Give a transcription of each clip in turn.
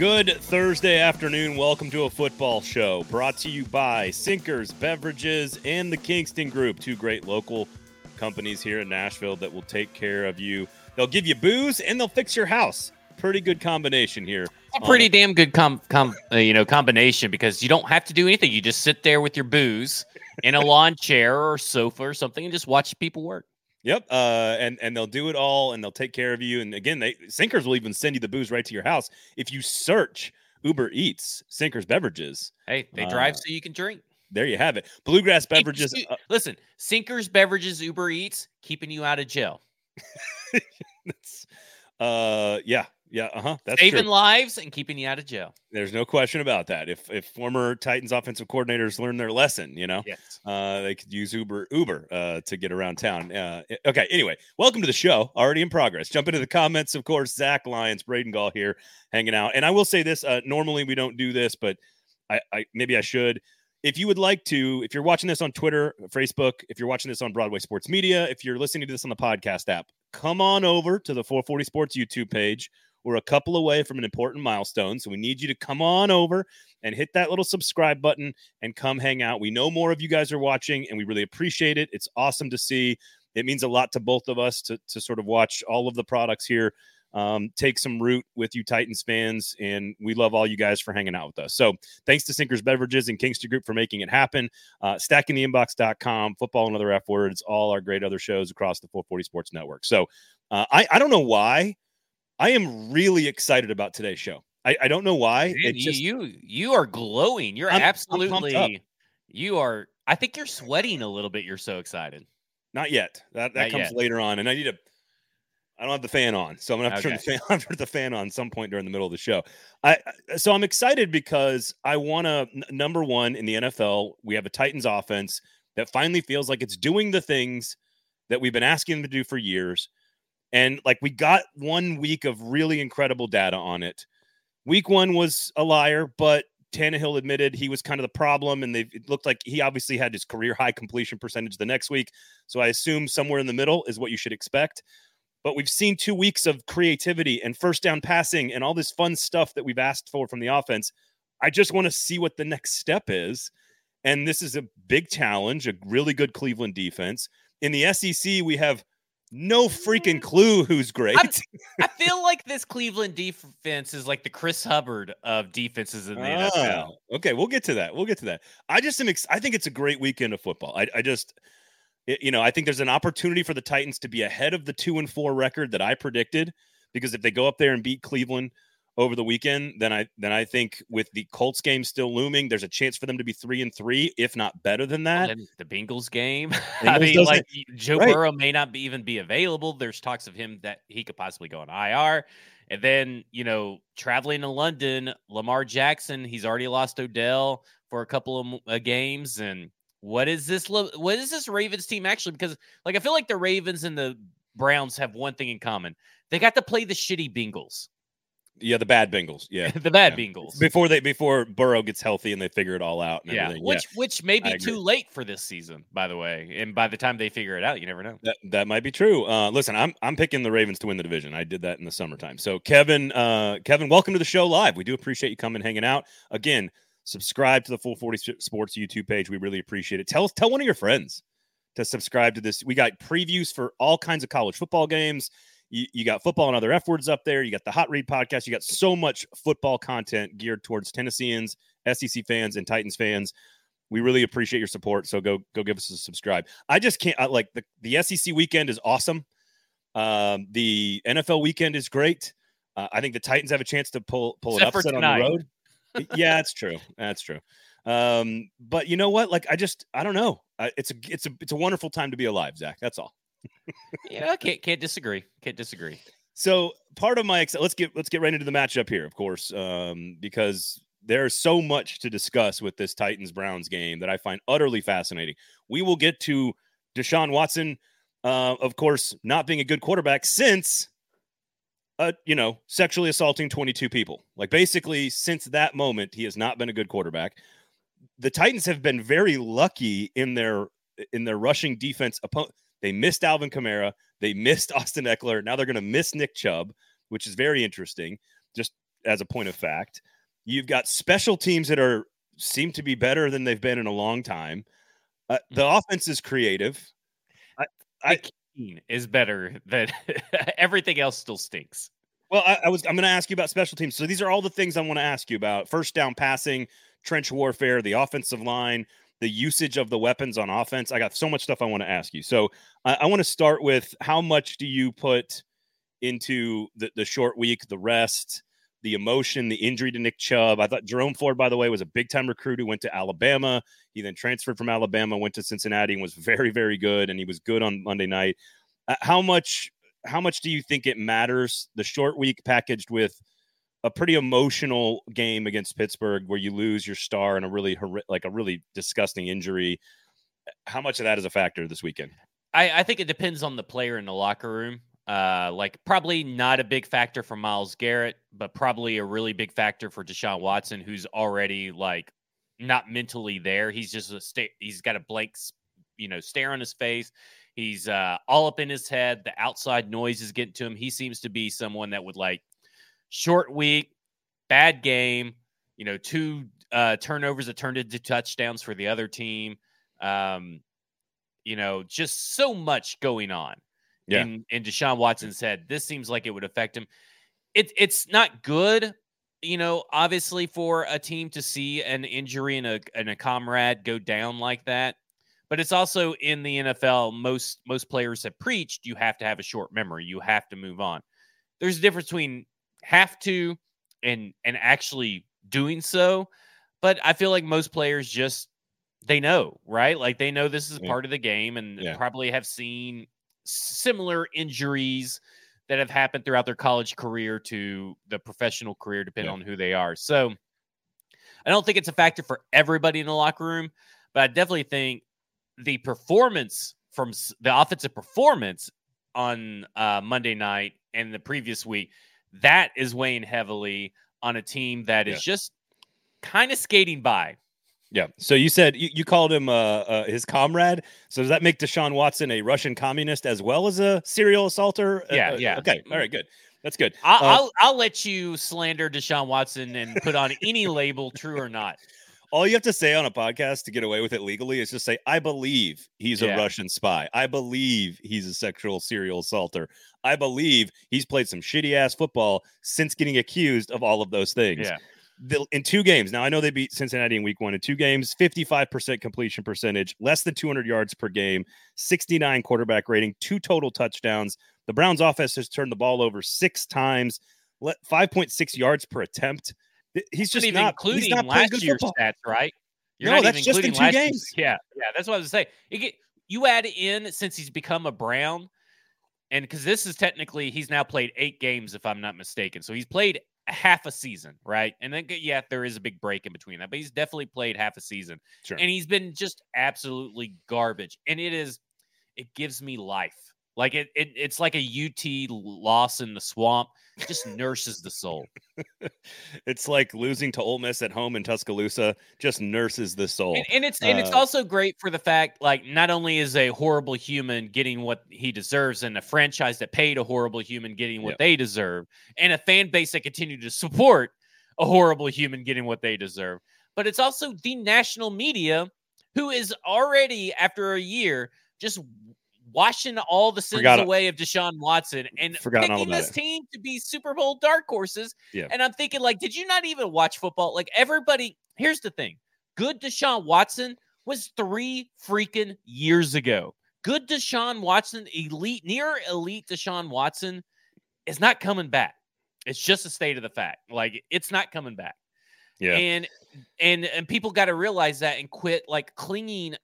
Good Thursday afternoon. Welcome to a football show brought to you by Sinkers Beverages and the Kingston Group, two great local companies here in Nashville that will take care of you. They'll give you booze and they'll fix your house. Pretty good combination here. A pretty damn good combination because you don't have to do anything. You just sit there with your booze in a lawn chair or sofa or something and just watch people work. Yep, and they'll do it all, and they'll take care of you. And again, Sinkers will even send you the booze right to your house if you search Uber Eats Sinkers Beverages. Hey, they drive so you can drink. There you have it. Bluegrass Beverages. Listen, Sinkers Beverages, Uber Eats, keeping you out of jail. That's, that's saving lives and keeping you out of jail. There's no question about that. If former Titans offensive coordinators learn their lesson, yes. They could use Uber to get around town. Okay. Anyway, welcome to the show. Already in progress. Jump into the comments. Of course, Zach Lyons, Braden Gall here hanging out. And I will say this, normally we don't do this, but I maybe I should. If you would like to, if you're watching this on Twitter, Facebook, if you're watching this on Broadway Sports Media, if you're listening to this on the podcast app, come on over to the 440 Sports YouTube page. We're a couple away from an important milestone, so we need you to come on over and hit that little subscribe button and come hang out. We know more of you guys are watching, and we really appreciate it. It's awesome to see. It means a lot to both of us to sort of watch all of the products here, take some root with you Titans fans, and we love all you guys for hanging out with us. So thanks to Sinkers Beverages and Kingston Group for making it happen. Stackingtheinbox.com, football and other F words, all our great other shows across the 440 Sports Network. So I don't know why. I am really excited about today's show. I don't know why. Dude, you are glowing. I think you're sweating a little bit. You're so excited. Not yet. That comes later on. And I don't have the fan on. So I'm going to have to turn the fan on some point during the middle of the show. So I'm excited because I want to, number one, in the NFL, we have a Titans offense that finally feels like it's doing the things that we've been asking them to do for years. And like, we got 1 week of really incredible data on it. Week one was a liar, but Tannehill admitted he was kind of the problem. And it looked like he obviously had his career high completion percentage the next week. So I assume somewhere in the middle is what you should expect. But we've seen 2 weeks of creativity and first down passing and all this fun stuff that we've asked for from the offense. I just want to see what the next step is. And this is a big challenge, a really good Cleveland defense. In the SEC, we have no freaking clue who's great. I feel like this Cleveland defense is like the Chris Hubbard of defenses in the NFL. Okay, we'll get to that. I just am. I think it's a great weekend of football. I think there's an opportunity for the Titans to be ahead of the 2-4 record that I predicted, because if they go up there and beat Cleveland over the weekend, then I think with the Colts game still looming, there's a chance for them to be 3-3, if not better than that. And the Bengals game, I mean, like Joe Burrow may not even be available. There's talks of him that he could possibly go on IR, and then traveling to London, Lamar Jackson, he's already lost Odell for a couple of games. And what is this Ravens team actually? Because like I feel like the Ravens and the Browns have one thing in common: they got to play the shitty Bengals. Yeah, the bad Bengals. Yeah, the bad Bengals. Before Burrow gets healthy and they figure it all out. And everything. Which may be too late for this season, by the way. And by the time they figure it out, you never know. That might be true. Listen, I'm picking the Ravens to win the division. I did that in the summertime. So Kevin, welcome to the show live. We do appreciate you coming, hanging out again. Subscribe to the 440 Sports YouTube page. We really appreciate it. Tell one of your friends to subscribe to this. We got previews for all kinds of college football games. You got football and other F words up there. You got the Hot Read podcast. You got so much football content geared towards Tennesseans, SEC fans, and Titans fans. We really appreciate your support. So go give us a subscribe. I just can't the SEC weekend is awesome. The NFL weekend is great. I think the Titans have a chance to pull an upset on the road. Yeah, that's true. But you know what? I don't know. It's a wonderful time to be alive, Zach. That's all. Can't disagree. So part of my let's get right into the matchup here, of course, because there's so much to discuss with this Titans-Browns game that I find utterly fascinating. We will get to Deshaun Watson, of course, not being a good quarterback since sexually assaulting 22 people. Like basically since that moment, he has not been a good quarterback. The Titans have been very lucky in their rushing defense opponent. They missed Alvin Kamara. They missed Austin Eckler. Now they're going to miss Nick Chubb, which is very interesting. Just as a point of fact. You've got special teams that are seem to be better than they've been in a long time. The offense is creative. Is better than everything else still stinks. Well, I'm going to ask you about special teams. So these are all the things I want to ask you about. First down passing, trench warfare, the offensive line, the usage of the weapons on offense. I got so much stuff I want to ask you. So I want to start with how much do you put into the short week, the rest, the emotion, the injury to Nick Chubb. I thought Jerome Ford, by the way, was a big-time recruit who went to Alabama. He then transferred from Alabama, went to Cincinnati, and was very, very good, and he was good on Monday night. How much do you think it matters, the short week packaged with a pretty emotional game against Pittsburgh where you lose your star and a really disgusting injury? How much of that is a factor this weekend? I think it depends on the player in the locker room. Probably not a big factor for Myles Garrett, but probably a really big factor for Deshaun Watson, who's already not mentally there. He's just he's got a blank, stare on his face. He's all up in his head. The outside noise is getting to him. He seems to be someone that would short week, bad game, two turnovers that turned into touchdowns for the other team. Just so much going on. Yeah. And Deshaun Watson said, this seems like it would affect him. It's not good, obviously, for a team to see an injury and a comrade go down like that. But it's also in the NFL, most players have preached, you have to have a short memory. You have to move on. There's a difference between have to and actually doing so. But I feel like most players just, they know, right? They know this is part of the game and probably have seen similar injuries that have happened throughout their college career to the professional career, depending on who they are. So I don't think it's a factor for everybody in the locker room, but I definitely think the performance from the offensive performance on Monday night and the previous week, that is weighing heavily on a team that is just kind of skating by. Yeah. So you said you called him his comrade. So does that make Deshaun Watson a Russian communist as well as a serial assaulter? Yeah. Okay. All right. Good. That's good. I'll let you slander Deshaun Watson and put on any label, true or not. All you have to say on a podcast to get away with it legally is just say, I believe he's a Russian spy. I believe he's a sexual serial assaulter. I believe he's played some shitty ass football since getting accused of all of those things. Yeah. In two games. Now, I know they beat Cincinnati in week 1 in two games, 55% completion percentage, less than 200 yards per game, 69 quarterback rating, 2 total touchdowns. The Browns offense has turned the ball over 6 times, 5.6 yards per attempt. He's just not including he's not last year's football. Stats, right? You're no, that's just in two games. Yeah, that's what I was saying. You add in, since he's become a Brown, and because this is technically, he's now played 8 games, if I'm not mistaken. So he's played half a season, right? And then there is a big break in between that, but he's definitely played half a season. Sure. And he's been just absolutely garbage. And it gives me life. It's like a UT loss in the swamp. It just nurses the soul. It's like losing to Ole Miss at home in Tuscaloosa, just nurses the soul. And it's also great for the fact, not only is a horrible human getting what he deserves and a franchise that paid a horrible human getting what they deserve and a fan base that continued to support a horrible human getting what they deserve, but it's also the national media who is already, after a year, just washing all the sins away of Deshaun Watson and picking this team to be Super Bowl dark horses. Yeah. And I'm thinking, did you not even watch football? Everybody, here's the thing. Good Deshaun Watson was 3 freaking years ago. Good Deshaun Watson, near elite Deshaun Watson is not coming back. It's just a state of the fact. It's not coming back. Yeah. And people got to realize that and quit clinging.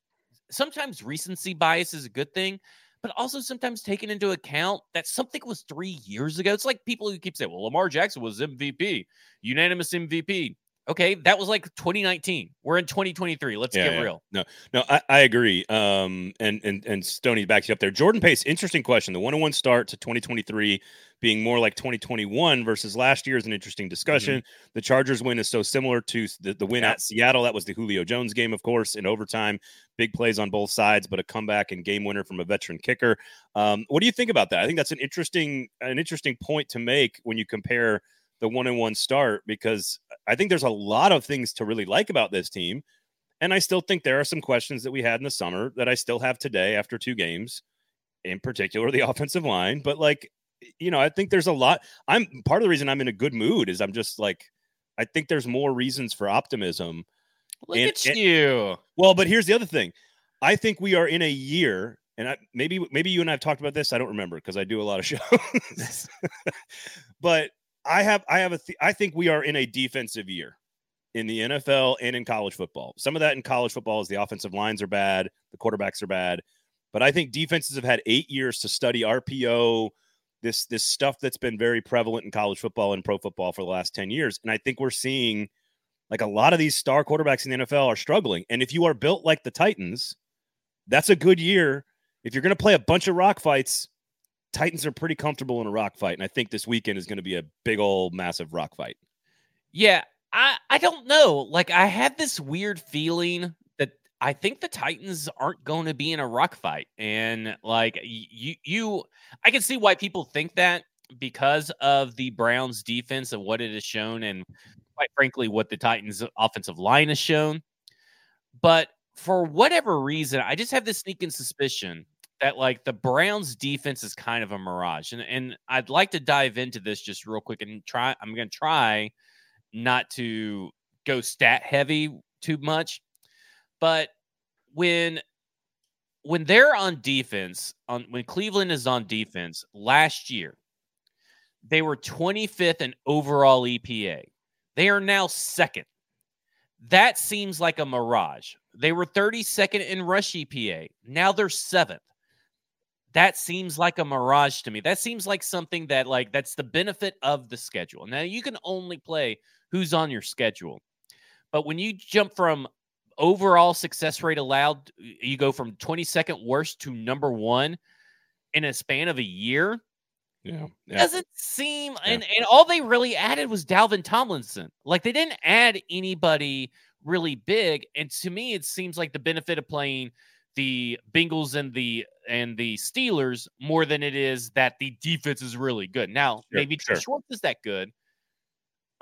Sometimes recency bias is a good thing, but also sometimes taking into account that something was 3 years ago. It's like people who keep saying, well, Lamar Jackson was MVP, unanimous MVP. Okay, that was 2019. We're in 2023. Let's get real. No, I agree. And Stoney backs you up there. Jordan Pace, interesting question. The 101 start to 2023 being more like 2021 versus last year is an interesting discussion. Mm-hmm. The Chargers win is so similar to the win at Seattle. That was the Julio Jones game, of course, in overtime. Big plays on both sides, but a comeback and game winner from a veteran kicker. What do you think about that? I think that's an interesting point to make when you compare the 1-1 start, because I think there's a lot of things to really like about this team. And I still think there are some questions that we had in the summer that I still have today after two games, in particular the offensive line. But, like, you know, I think there's a lot. I'm part of the reason I'm in a good mood is I'm just like, I think there's more reasons for optimism. Look at you. Well, but here's the other thing. I think we are in a year, and maybe you and I have talked about this. I don't remember because I do a lot of shows. But I think we are in a defensive year in the NFL and in college football. Some of that in college football is the offensive lines are bad, the quarterbacks are bad. But I think defenses have had 8 years to study RPO, this stuff that's been very prevalent in college football and pro football for the last 10 years. And I think we're seeing, like, a lot of these star quarterbacks in the NFL are struggling. And if you are built like the Titans, that's a good year. If you're going to play a bunch of rock fights, Titans are pretty comfortable in a rock fight. And I think this weekend is going to be a big old massive rock fight. Yeah, I don't know. Like, I have this weird feeling that I think the Titans aren't going to be in a rock fight. And, like, I can see why people think that, because of the Browns defense and what it has shown, and quite frankly, what the Titans offensive line has shown. But for whatever reason, I just have this sneaking suspicion that, like, the Browns defense is kind of a mirage. And I'd like to dive into this just real quick and I'm going to try not to go stat heavy too much. But when they're on defense, when Cleveland is on defense last year, they were 25th in overall EPA. They are now second. That seems like a mirage. They were 32nd in rush EPA. Now they're 7th. That seems like a mirage to me. That seems like something that, like, that's the benefit of the schedule. Now, you can only play who's on your schedule. But when you jump from overall success rate allowed, you go from 22nd worst to number 1 in a span of a year. Yeah. Doesn't seem, yeah. And all they really added was Dalvin Tomlinson. Like, they didn't add anybody really big. And to me, it seems like the benefit of playing the Bengals and the Steelers more than it is that the defense is really good. Now, maybe Schwartz is that good,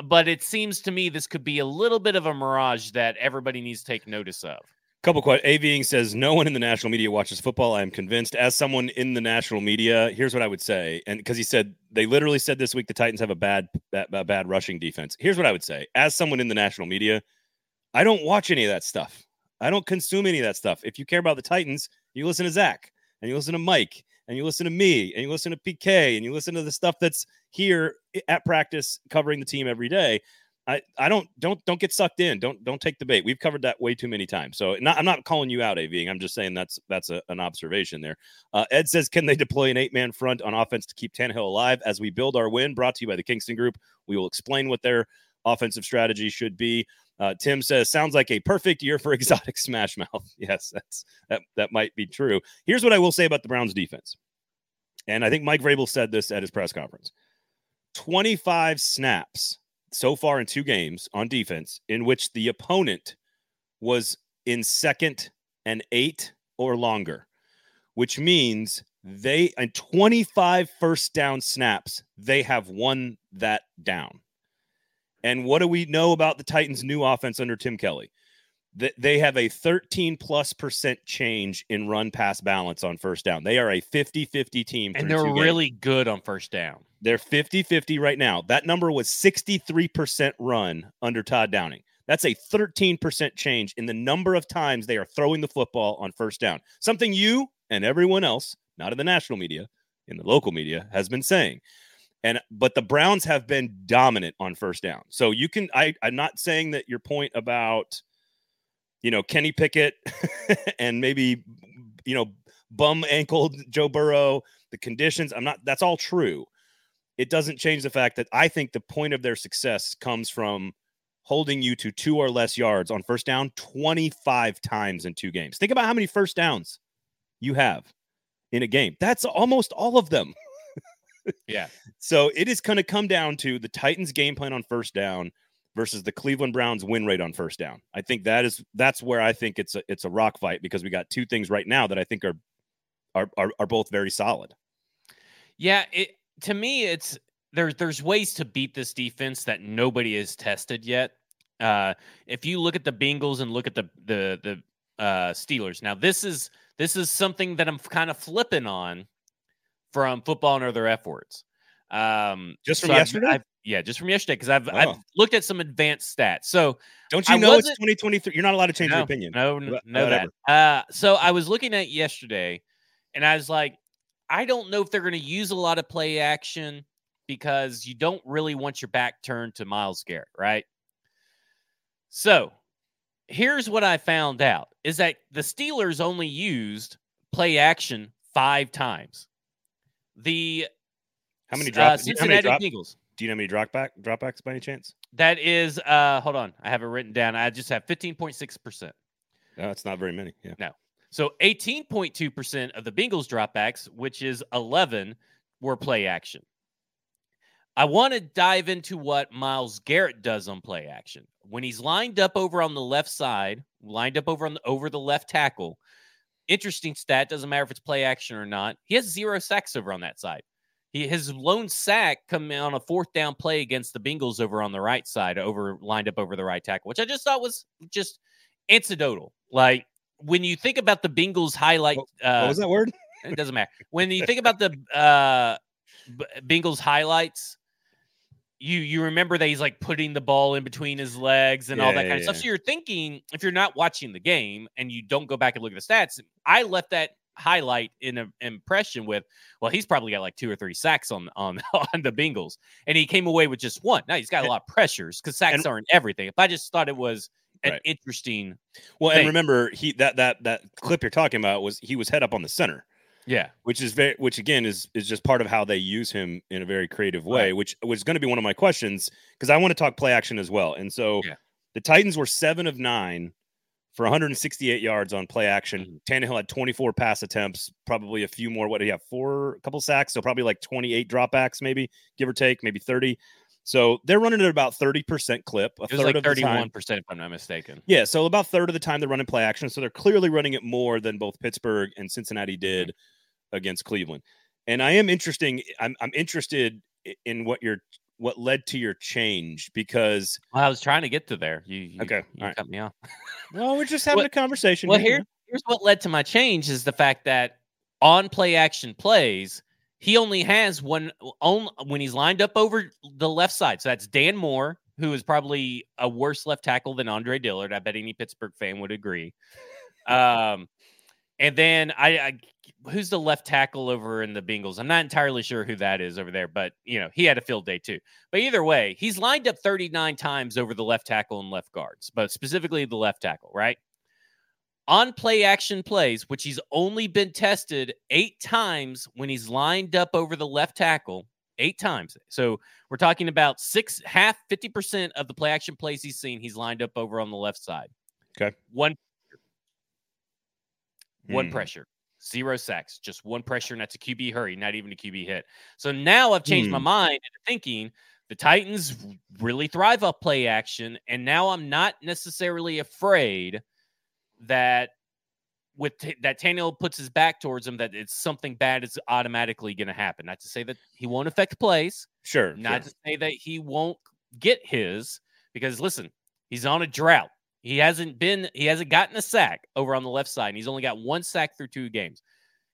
but it seems to me this could be a little bit of a mirage that everybody needs to take notice of. Couple quotes. AVing says, no one in the national media watches football, I am convinced. As someone in the national media, here's what I would say. And because he said, they literally said this week the Titans have a bad rushing defense. Here's what I would say. As someone in the national media, I don't watch any of that stuff. I don't consume any of that stuff. If you care about the Titans, you listen to Zach, and you listen to Mike, and you listen to me, and you listen to PK, and you listen to the stuff that's here at practice covering the team every day. I don't get sucked in. Don't take the bait. We've covered that way too many times. So I'm not calling you out, AVing. I'm just saying that's an observation there. Ed says, can they deploy an 8-man front on offense to keep Tannehill alive as we build our win? Brought to you by the Kingston Group. We will explain what their offensive strategy should be. Tim says, sounds like a perfect year for exotic smash mouth. Yes, that might be true. Here's what I will say about the Browns defense. And I think Mike Vrabel said this at his press conference. 25 snaps so far in 2 games on defense in which the opponent was in 2nd and 8 or longer, which means they, and 25 first down snaps, they have won that down. And what do we know about the Titans' new offense under Tim Kelly? They have a 13+% change in run pass balance on first down. They are a 50-50 team. And they're really good on first down. They're 50-50 right now. That number was 63% run under Todd Downing. That's a 13% change in the number of times they are throwing the football on first down. Something you and everyone else, not in the national media, in the local media, has been saying. But the Browns have been dominant on first down. So you can, I'm not saying that your point about, you know, Kenny Pickett and maybe, you know, bum-ankled Joe Burrow, the conditions, that's all true. It doesn't change the fact that I think the point of their success comes from holding you to 2 or less yards on first down 25 times in 2 games. Think about how many first downs you have in a game. That's almost all of them. Yeah. So it is going to come down to the Titans' game plan on first down versus the Cleveland Browns' win rate on first down. I think that's where I think it's a rock fight, because we got 2 things right now that I think are both very solid. Yeah. To me, it's there's ways to beat this defense that nobody has tested yet. If you look at the Bengals and look at the Steelers, now this is something that I'm kind of flipping on from football and other F words. Yesterday? Just from yesterday, because I've looked at some advanced stats. So don't you know it's 2023? You're not allowed to change your opinion. No. So I was looking at yesterday, and I was like, I don't know if they're going to use a lot of play action because you don't really want your back turned to Myles Garrett, right? So here's what I found out is that the Steelers only used play action 5 times. How many drops? Cincinnati Bengals. Do you know how many dropbacks by any chance? That is, hold on. I have it written down. I just have 15.6%. No, it's not very many. Yeah. No. So 18.2% of the Bengals dropbacks, which is 11, were play action. I want to dive into what Myles Garrett does on play action. When he's lined up over on the left side, lined up over the left tackle, interesting stat, doesn't matter if it's play action or not, he has 0 sacks over on that side. His lone sack come on a 4th down play against the Bengals over on the right side, lined up over the right tackle, which I just thought was just incidental. Like, when you think about the Bengals highlight... what was that word? It doesn't matter. When you think about the Bengals highlights, you remember that he's, like, putting the ball in between his legs and all that kind of stuff. So you're thinking, if you're not watching the game and you don't go back and look at the stats, I left that highlight in an impression with, well, he's probably got like 2 or 3 sacks on the Bengals, and he came away with just 1. Now he's got a lot of pressures because sacks aren't everything. If I just thought it was an interesting thing. And remember, he that clip you're talking about was he was head up on the center, which again is just part of how they use him in a very creative way, which was going to be one of my questions because I want to talk play action as well. And so the Titans were 7 of 9 for 168 yards on play action. Tannehill had 24 pass attempts, probably a few more. What did he have? 4, a couple sacks, so probably like 28 dropbacks, maybe, give or take, maybe 30. So they're running at about 30% clip. It was like 31%, if I'm not mistaken. Yeah, so about a third of the time they're running play action, so they're clearly running it more than both Pittsburgh and Cincinnati did against Cleveland. And I am I'm interested in what led to your change, because I was trying to get to there. You cut me off. Well, we're just having a conversation. Well, here's what led to my change is the fact that on play action plays, he only has one when he's lined up over the left side. So that's Dan Moore, who is probably a worse left tackle than Andre Dillard. I bet any Pittsburgh fan would agree. And then who's the left tackle over in the Bengals? I'm not entirely sure who that is over there, but he had a field day too. But either way, he's lined up 39 times over the left tackle and left guards, but specifically the left tackle, right? On play action plays, which he's only been tested 8 times when he's lined up over the left tackle, 8 times. So we're talking about 50% of the play action plays he's seen, he's lined up over on the left side. Okay. One pressure, 0 sacks, just 1 pressure, and that's a QB hurry, not even a QB hit. So now I've changed my mind and thinking the Titans really thrive off play action, and now I'm not necessarily afraid that that Tannehill puts his back towards him, that it's something bad is automatically going to happen. Not to say that he won't affect plays. Sure. Not to say that he won't get his, because, listen, he's on a drought. He hasn't gotten a sack over on the left side, and he's only got 1 sack through 2 games.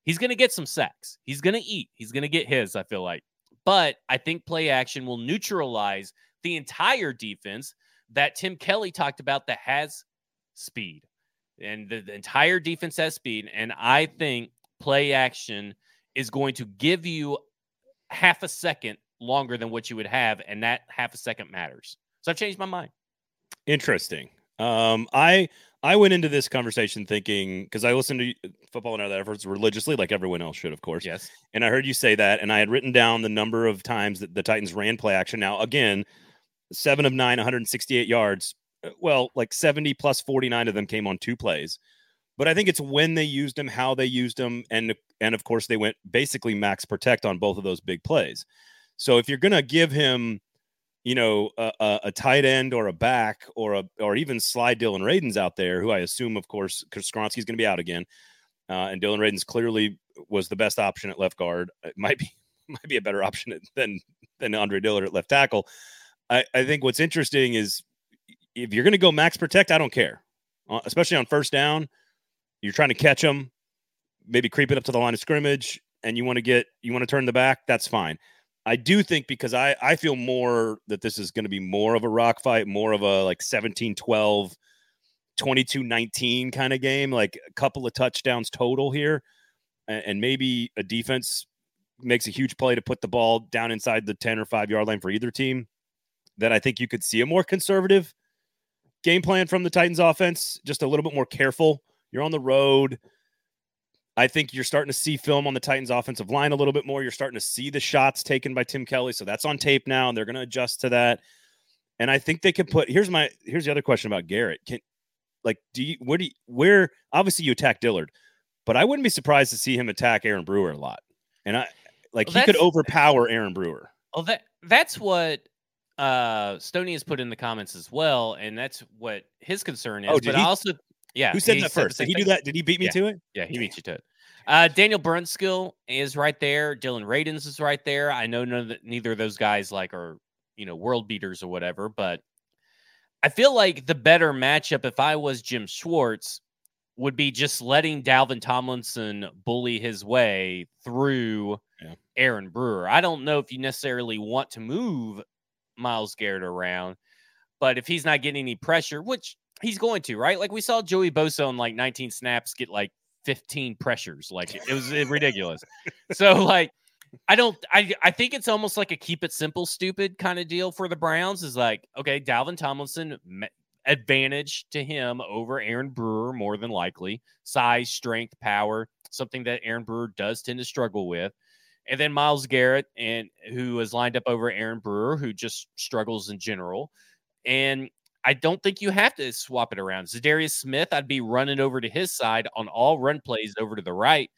He's going to get some sacks. He's going to eat. He's going to get his, I feel like. But I think play action will neutralize the entire defense that Tim Kelly talked about that has speed. And the entire defense has speed, and I think play action is going to give you half a second longer than what you would have, and that half a second matters. So I've changed my mind. Interesting. I went into this conversation thinking, because I listened to Football and Other Efforts religiously, like everyone else should, of course. Yes. And I heard you say that, and I had written down the number of times that the Titans ran play action. Now, again, 7 of 9, 168 yards. Well, like 70 plus 49 of them came on 2 plays. But I think it's when they used them, how they used them, and of course, they went basically max protect on both of those big plays. So if you're going to give him a tight end or a back or even slide Dillon Radunz out there, who I assume, of course, because Skronsky's going to be out again, and Dillon Radunz clearly was the best option at left guard. It might be a better option than and Andre Dillard at left tackle. I think what's interesting is if you're going to go max protect, I don't care, especially on first down. You're trying to catch them, maybe creep it up to the line of scrimmage, and you want to turn the back. That's fine. I do think, because I feel more that this is going to be more of a rock fight, more of a like 17-12, 22-19 kind of game, like a couple of touchdowns total here, and maybe a defense makes a huge play to put the ball down inside the 10 or 5 yard line for either team, that I think you could see a more conservative game plan from the Titans offense, just a little bit more careful. You're on the road. I think you're starting to see film on the Titans offensive line a little bit more. You're starting to see the shots taken by Tim Kelly. So that's on tape now, and they're going to adjust to that. And I think they could put, here's the other question about Garrett. Where obviously you attack Dillard, but I wouldn't be surprised to see him attack Aaron Brewer a lot. And he could overpower Aaron Brewer. Well, that's what Stoney has put in the comments as well. And that's what his concern is, yeah. Who said that first? Did he do that? Did he beat me to it? Yeah, he beat you to it. Daniel Brunskill is right there. Dillon Radunz is right there. I know neither of those guys are, world beaters or whatever, but I feel like the better matchup, if I was Jim Schwartz, would be just letting Dalvin Tomlinson bully his way through Aaron Brewer. I don't know if you necessarily want to move Myles Garrett around, but if he's not getting any pressure, which he's going to, right? Like we saw Joey Bosa on 19 snaps get 15 pressures. It was ridiculous. So I think it's almost like a keep it simple, stupid kind of deal for the Browns is okay, Dalvin Tomlinson, advantage to him over Aaron Brewer, more than likely size, strength, power, something that Aaron Brewer does tend to struggle with. And then Myles Garrett, and who is lined up over Aaron Brewer, who just struggles in general. And I don't think you have to swap it around. Zadarius Smith, I'd be running over to his side on all run plays over to the right.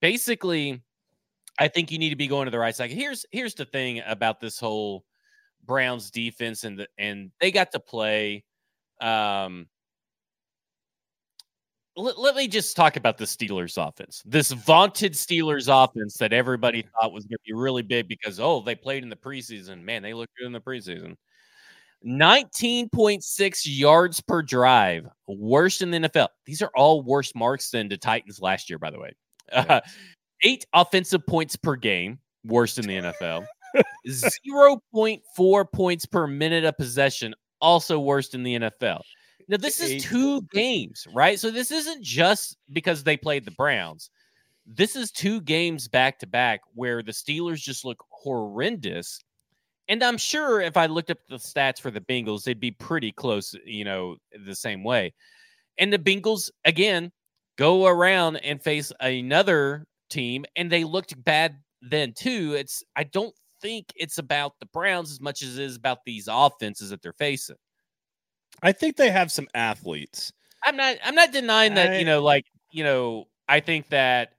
Basically, I think you need to be going to the right side. Here's the thing about this whole Browns defense, and they got to play. Let me just talk about the Steelers offense. This vaunted Steelers offense that everybody thought was going to be really big because, they played in the preseason. Man, they looked good in the preseason. 19.6 yards per drive, worst in the NFL. These are all worse marks than the Titans last year, by the way. 8 offensive points per game, worst in the NFL. 0.4 points per minute of possession, also worst in the NFL. Now, this is 2 games, right? So this isn't just because they played the Browns. This is 2 games back-to-back where the Steelers just look horrendous. And I'm sure if I looked up the stats for the Bengals, they'd be pretty close, the same way. And the Bengals, again, go around and face another team, and they looked bad then, too. I don't think it's about the Browns as much as it is about these offenses that they're facing. I think they have some athletes. I'm not denying that, I think that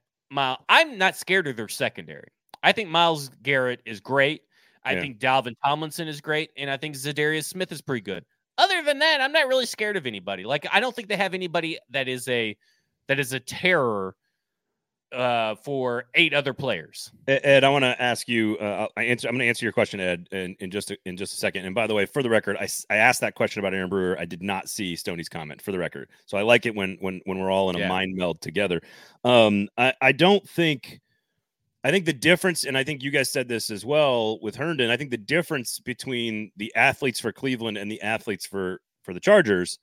I'm not scared of their secondary. I think Myles Garrett is great. I think Dalvin Tomlinson is great, and I think Zadarius Smith is pretty good. Other than that, I'm not really scared of anybody. I don't think they have anybody that is a terror for 8 other players. Ed, I want to ask you. I'm going to answer your question, Ed, in just a second. And by the way, for the record, I asked that question about Aaron Brewer. I did not see Stoney's comment. For the record, so I like it when we're all in a mind meld together. I don't think. I think the difference, and I think you guys said this as well with Herndon, I think the difference between the athletes for Cleveland and the athletes for the Chargers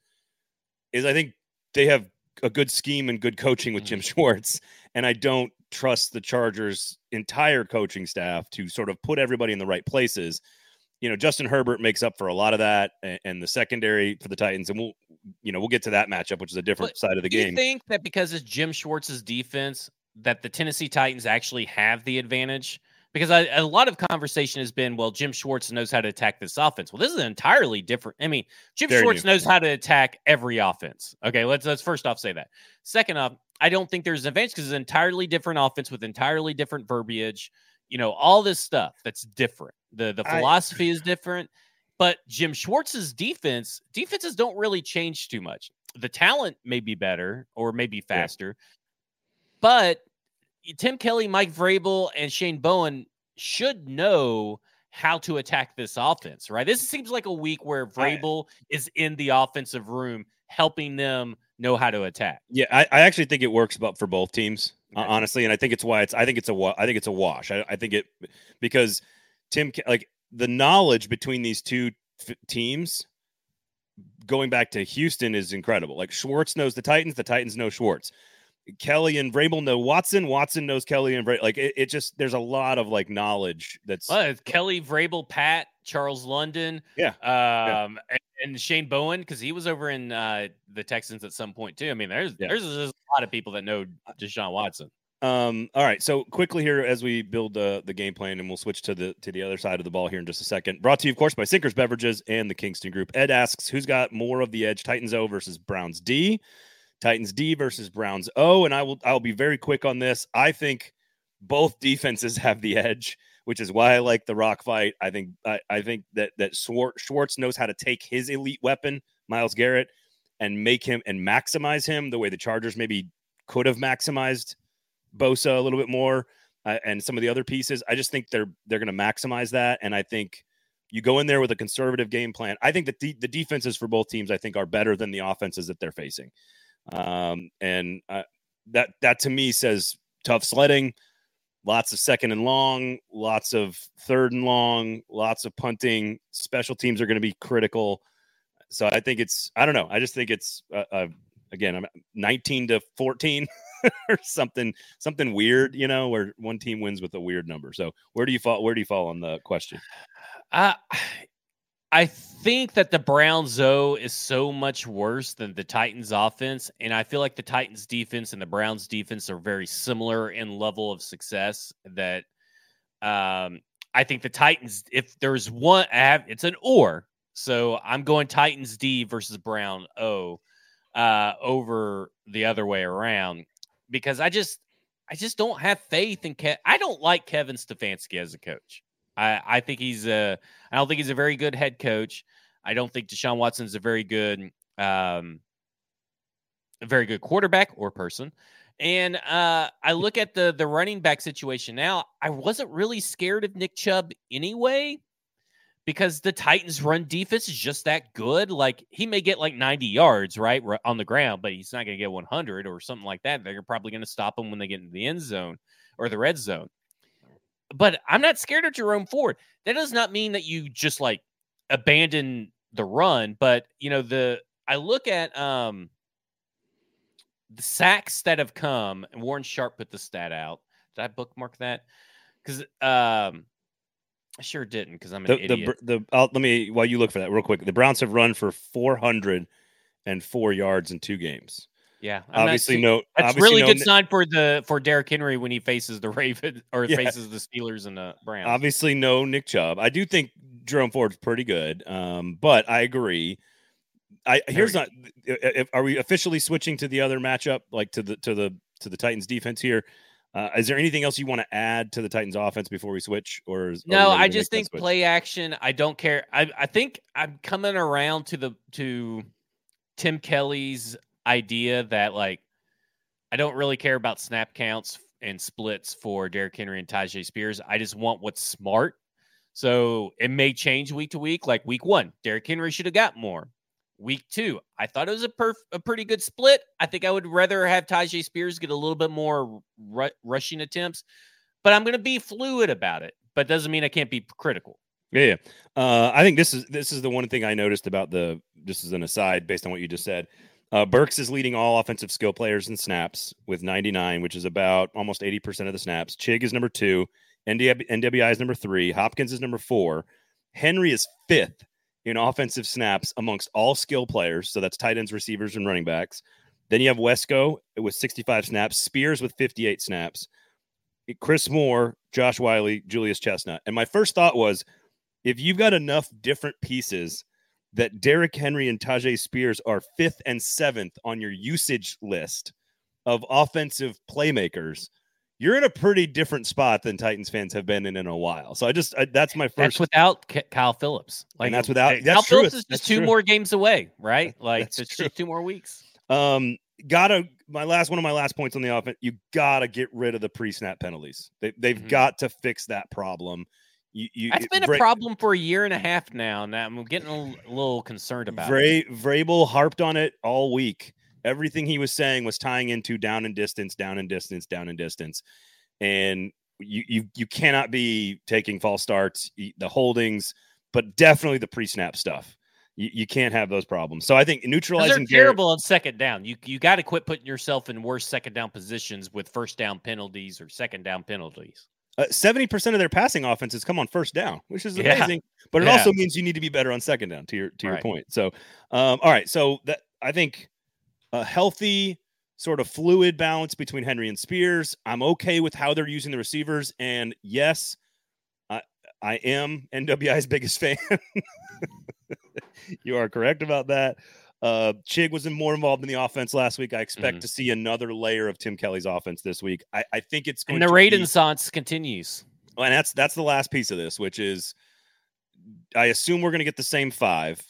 is I think they have a good scheme and good coaching with Jim Schwartz, and I don't trust the Chargers' entire coaching staff to sort of put everybody in the right places. Justin Herbert makes up for a lot of that, and the secondary for the Titans, and we'll get to that matchup, which is a different side of the game. Do you think that because it's Jim Schwartz's defense that the Tennessee Titans actually have the advantage? Because a lot of conversation has been, well, Jim Schwartz knows how to attack this offense. Well, this is entirely different. I mean, Jim Schwartz knows how to attack every offense. Okay, let's first off say that. Second off, I don't think there's an advantage because it's an entirely different offense with entirely different verbiage. All this stuff that's different. The philosophy is different. But Jim Schwartz's defenses don't really change too much. The talent may be better or maybe faster. Yeah. But Tim Kelly, Mike Vrabel, and Shane Bowen should know how to attack this offense, right? This seems like a week where Vrabel is in the offensive room helping them know how to attack. Yeah, I actually think it works for both teams, honestly, and I think it's why it's. I think it's a wash. I think it because Tim, like the knowledge between these two teams, going back to Houston, is incredible. Like Schwartz knows the Titans know Schwartz. Kelly and Vrabel know Watson. Watson knows Kelly and Vrabel. Like it just there's a lot of like knowledge that's Kelly, Vrabel, Pat, Charles London, and Shane Bowen because he was over in the Texans at some point too. I mean, there's a lot of people that know Deshaun Watson. All right, so quickly here as we build the game plan, and we'll switch to the other side of the ball here in just a second. Brought to you, of course, by Sinkers Beverages and the Kingston Group. Ed asks, who's got more of the edge? Titans O versus Browns D. Titans D versus Browns O, and I'll be very quick on this. I think both defenses have the edge, which is why I like the rock fight. I think that Schwartz knows how to take his elite weapon, Myles Garrett, and make him and maximize him the way the Chargers maybe could have maximized Bosa a little bit more and some of the other pieces. I just think they're going to maximize that, and I think you go in there with a conservative game plan. I think that the defenses for both teams I think are better than the offenses that they're facing. That to me says tough sledding, lots of second and long, lots of third and long, lots of punting. Special teams are going to be critical. So I think it's, I don't know. I just think it's, again, I'm 19 to 14 or something weird, you know, where one team wins with a weird number. So where do you fall on the question? I think that the Browns O is so much worse than the Titans offense. And I feel like the Titans defense and the Browns defense are very similar in level of success that I think the Titans, if there's one, it's an or. So I'm going Titans D versus Brown O over the other way around because I just don't have faith in I don't like Kevin Stefanski as a coach. I think I don't think he's a very good head coach. I don't think Deshaun Watson's a very good quarterback or person. And I look at the running back situation now. I wasn't really scared of Nick Chubb anyway because the Titans' run defense is just that good. Like he may get like 90 yards right on the ground, but he's not going to get 100 or something like that. They're probably going to stop him when they get into the end zone or the red zone. But I'm not scared of Jerome Ford. That does not mean that you just like abandon the run. But you know, I look at the sacks that have come, and Warren Sharp put the stat out. Did I bookmark that? Because I sure didn't. Because I'm an idiot. Let me while you look for that real quick. The Browns have run for 404 yards in two games. Yeah, that's a really good sign for Derrick Henry when he faces the Ravens or faces the Steelers and the Browns. Obviously, no Nick Chubb. I do think Jerome Ford's pretty good, but I agree. Are we officially switching to the other matchup, like to the Titans defense here? Is there anything else you want to add to the Titans offense before we switch? No, I just think play action. I don't care. I think I'm coming around to Tim Kelly's idea that like I don't really care about snap counts and splits for Derrick Henry and Tajay Spears. I just want what's smart. So it may change week to week. Like week one, Derrick Henry should have got more. Week two, I thought it was a pretty good split. I think I would rather have Tajay Spears get a little bit more rushing attempts, but I'm going to be fluid about it. But doesn't mean I can't be critical. Yeah. I think this is the one thing I noticed about just as an aside based on what you just said. Burks is leading all offensive skill players in snaps with 99, which is about almost 80% of the snaps. Chig is number 2. NWI is number 3. Hopkins is number 4. Henry is 5th in offensive snaps amongst all skill players. So that's tight ends, receivers, and running backs. Then you have Wesco with 65 snaps. Spears with 58 snaps. Chris Moore, Josh Wiley, Julius Chestnut. And my first thought was, if you've got enough different pieces that Derrick Henry and Tajay Spears are 5th and 7th on your usage list of offensive playmakers, you're in a pretty different spot than Titans fans have been in a while. So that's my first. That's without Kyle Phillips. Like, and that's without Kyle Phillips is just two more games away, right? Like it's just 2 more weeks. My last points on the offense. You gotta get rid of the pre-snap penalties. They've got to fix that problem. That's been a problem for a year and a half now, and I'm getting a little concerned about it. Vrabel harped on it all week. Everything he was saying was tying into down and distance, down and distance, down and distance. And you cannot be taking false starts, the holdings, but definitely the pre-snap stuff. You can't have those problems. So I think neutralizing Garrett, terrible on second down. You got to quit putting yourself in worse second down positions with first down penalties or second down penalties. 70% of their passing offenses come on first down, which is amazing. But it also means you need to be better on second down, to your point. So, all right. So that, I think a healthy sort of fluid balance between Henry and Spears. I'm okay with how they're using the receivers. And yes, I am NWI's biggest fan. You are correct about that. Chig was more involved in the offense last week. I expect to see another layer of Tim Kelly's offense this week. I think it's going to be... And the Renaissance continues. And that's the last piece of this, which is I assume we're going to get the same five.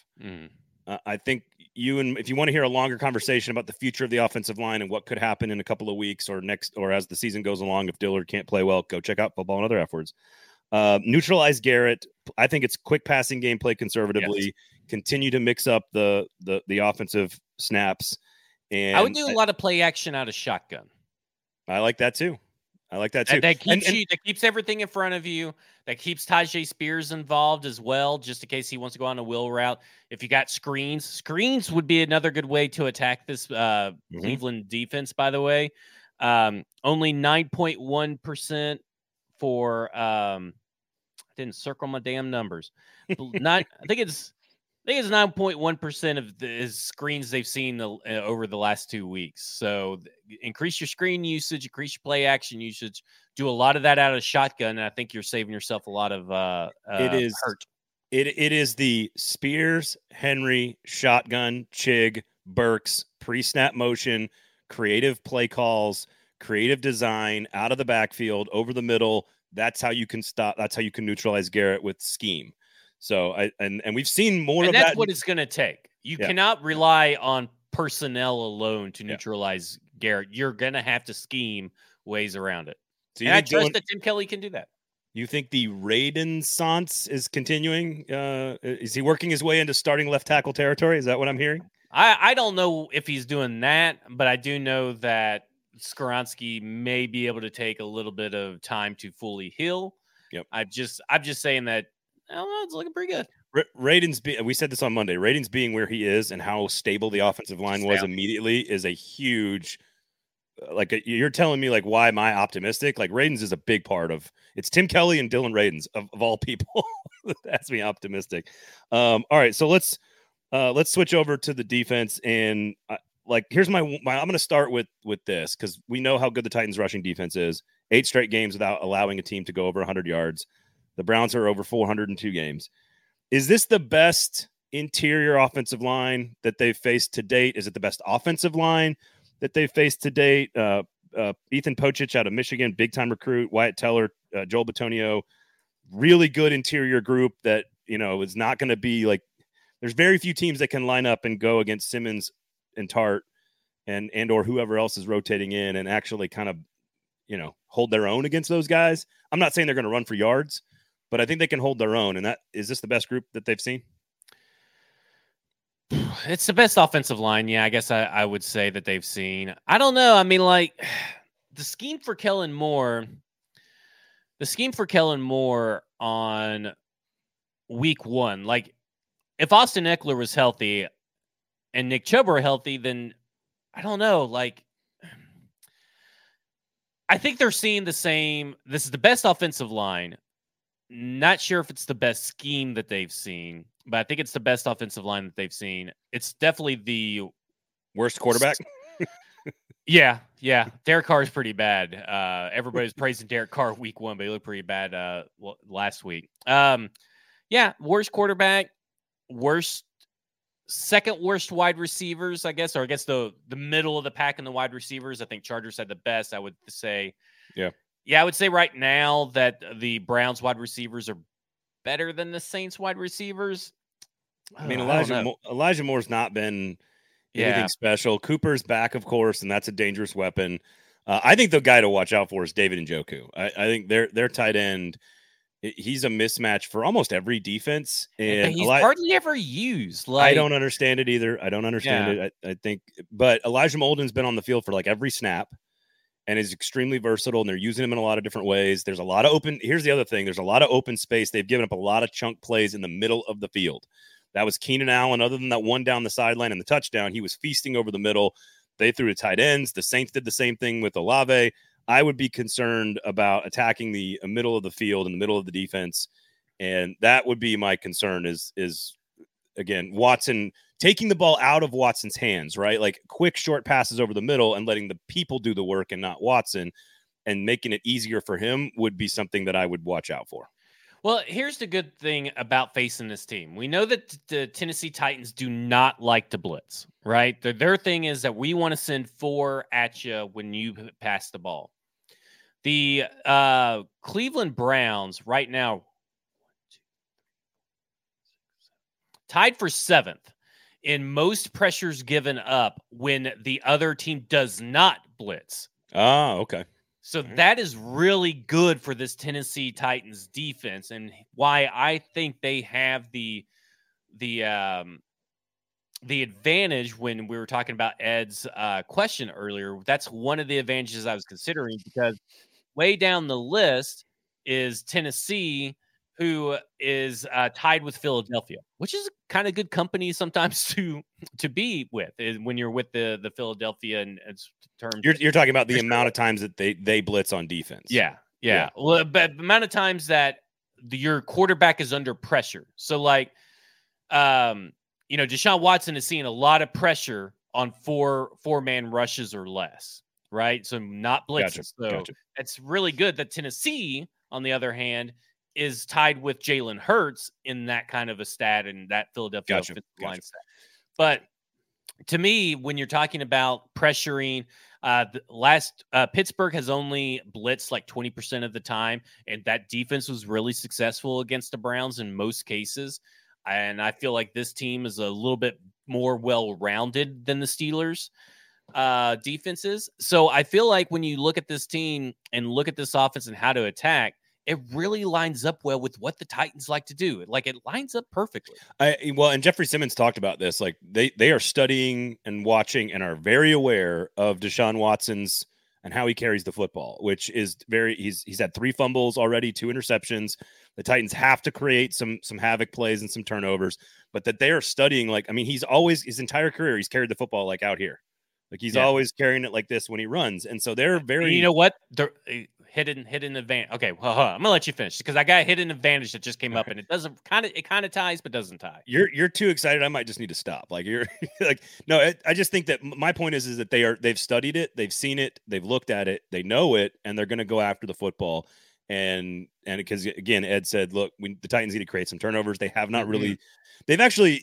I think if you want to hear a longer conversation about the future of the offensive line and what could happen in a couple of weeks or next or as the season goes along, if Dillard can't play well, go check out Football and Other F-Words. Neutralize Garrett. I think it's quick passing game, play conservatively, continue to mix up the offensive snaps. And I would do a lot of play action out of shotgun. I like that too. That keeps everything in front of you. That keeps Tajay Spears involved as well, just in case he wants to go on a wheel route. If you got screens would be another good way to attack this Cleveland defense, by the way. Only 9.1% for I didn't circle my damn numbers. I think it's 9.1% of the screens they've seen over the last 2 weeks. So increase your screen usage, increase your play action usage. Do a lot of that out of shotgun, and I think you're saving yourself a lot of hurt. It is the Spears, Henry, shotgun, Chig, Burks, pre-snap motion, creative play calls, creative design out of the backfield over the middle. That's how you can stop. That's how you can neutralize Garrett with scheme. So and we've seen more of that. That's what it's going to take. You cannot rely on personnel alone to neutralize Garrett. You're going to have to scheme ways around it. So I trust that Tim Kelly can do that. You think the Renaissance is continuing? Is he working his way into starting left tackle territory? Is that what I'm hearing? I don't know if he's doing that, but I do know that Skoronski may be able to take a little bit of time to fully heal. Yep. I'm just saying that I don't know, it's looking pretty good. We said this on Monday. Radunz being where he is and how stable the offensive line was immediately is a huge. You're telling me, why am I optimistic? Radunz is a big part of it's Tim Kelly and Dillon Radunz of all people. That's me optimistic. All right, so let's switch over to the defense and. Here's my I'm going to start with this because we know how good the Titans' rushing defense is. 8 straight games without allowing a team to go over 100 yards. The Browns are over 400 in 2 games. Is this the best interior offensive line that they've faced to date? Is it the best offensive line that they've faced to date? Ethan Pochich out of Michigan, big-time recruit. Wyatt Teller, Joel Bitonio, really good interior group that, is not going to be there's very few teams that can line up and go against Simmons and Tart and or whoever else is rotating in and actually kind of, hold their own against those guys. I'm not saying they're going to run for yards, but I think they can hold their own. And is this the best group that they've seen? It's the best offensive line. Yeah, I guess I would say that they've seen. I don't know. I mean, the scheme for Kellen Moore, on week one, if Austin Eckler was healthy, and Nick Chubb are healthy, then I don't know. I think they're seeing the same. This is the best offensive line. Not sure if it's the best scheme that they've seen, but I think it's the best offensive line that they've seen. It's definitely the worst quarterback. Yeah. Derek Carr is pretty bad. Everybody's praising Derek Carr week one, but he looked pretty bad last week. Worst quarterback, second worst wide receivers, I guess, or I guess the middle of the pack in the wide receivers. I think Chargers had the best, I would say. Yeah, I would say right now that the Browns wide receivers are better than the Saints wide receivers. I mean, Elijah Moore's not been anything special. Cooper's back, of course, and that's a dangerous weapon. I think the guy to watch out for is David Njoku. I think their tight end He's a mismatch for almost every defense. And he's hardly ever used. Like, I don't understand it either. I don't understand it. I think, but Elijah Molden's been on the field for like every snap and is extremely versatile, and they're using him in a lot of different ways. There's a lot of open. Here's the other thing. There's a lot of open space. They've given up a lot of chunk plays in the middle of the field. That was Keenan Allen. Other than that one down the sideline and the touchdown, he was feasting over the middle. They threw to tight ends. The Saints did the same thing with Olave. I would be concerned about attacking the middle of the field and the middle of the defense. And that would be my concern is again, Watson taking the ball out of Watson's hands, right? Like quick, short passes over the middle and letting the people do the work and not Watson, and making it easier for him would be something that I would watch out for. Well, here's the good thing about facing this team. We know that the Tennessee Titans do not like to blitz, right? Their thing is that we want to send four at you when you pass the ball. The Cleveland Browns right now tied for 7th in most pressures given up when the other team does not blitz. Oh, okay. So that is really good for this Tennessee Titans defense, and why I think they have the advantage. When we were talking about Ed's question earlier, that's one of the advantages I was considering, because way down the list is Tennessee, who is tied with Philadelphia, which is kind of good company sometimes to be with when you're with the Philadelphia and its terms. You're talking about the amount of times that they blitz on defense. Yeah. Well, but the amount of times that your quarterback is under pressure. So like, Deshaun Watson is seeing a lot of pressure on four-man rushes or less, right? So not blitzes. Gotcha. It's really good that Tennessee, on the other hand, is tied with Jalen Hurts in that kind of a stat and that Philadelphia line stat. But to me, when you're talking about pressuring, Pittsburgh has only blitzed like 20% of the time, and that defense was really successful against the Browns in most cases. And I feel like this team is a little bit more well-rounded than the Steelers' defenses. So I feel like when you look at this team and look at this offense and how to attack, it really lines up well with what the Titans like to do. Like, it lines up perfectly. And Jeffrey Simmons talked about this. Like, they are studying and watching and are very aware of Deshaun Watson's and how he carries the football, which is he's had 3 fumbles already, 2 interceptions. The Titans have to create some havoc plays and some turnovers, but that they are studying. Like, I mean, he's always, his entire career, he's carried the football like out here. Like, he's always carrying it like this when he runs. And so they're very, you know what? Hidden advantage. Okay, I'm gonna let you finish because I got a hidden advantage that just came up, and it kind of ties but doesn't tie. You're too excited. I might just need to stop. Like you're like no. I just think that my point is that they've studied it, they've seen it, they've looked at it, they know it, and they're gonna go after the football. And because again, Ed said, look, the Titans need to create some turnovers. They have not really. They've actually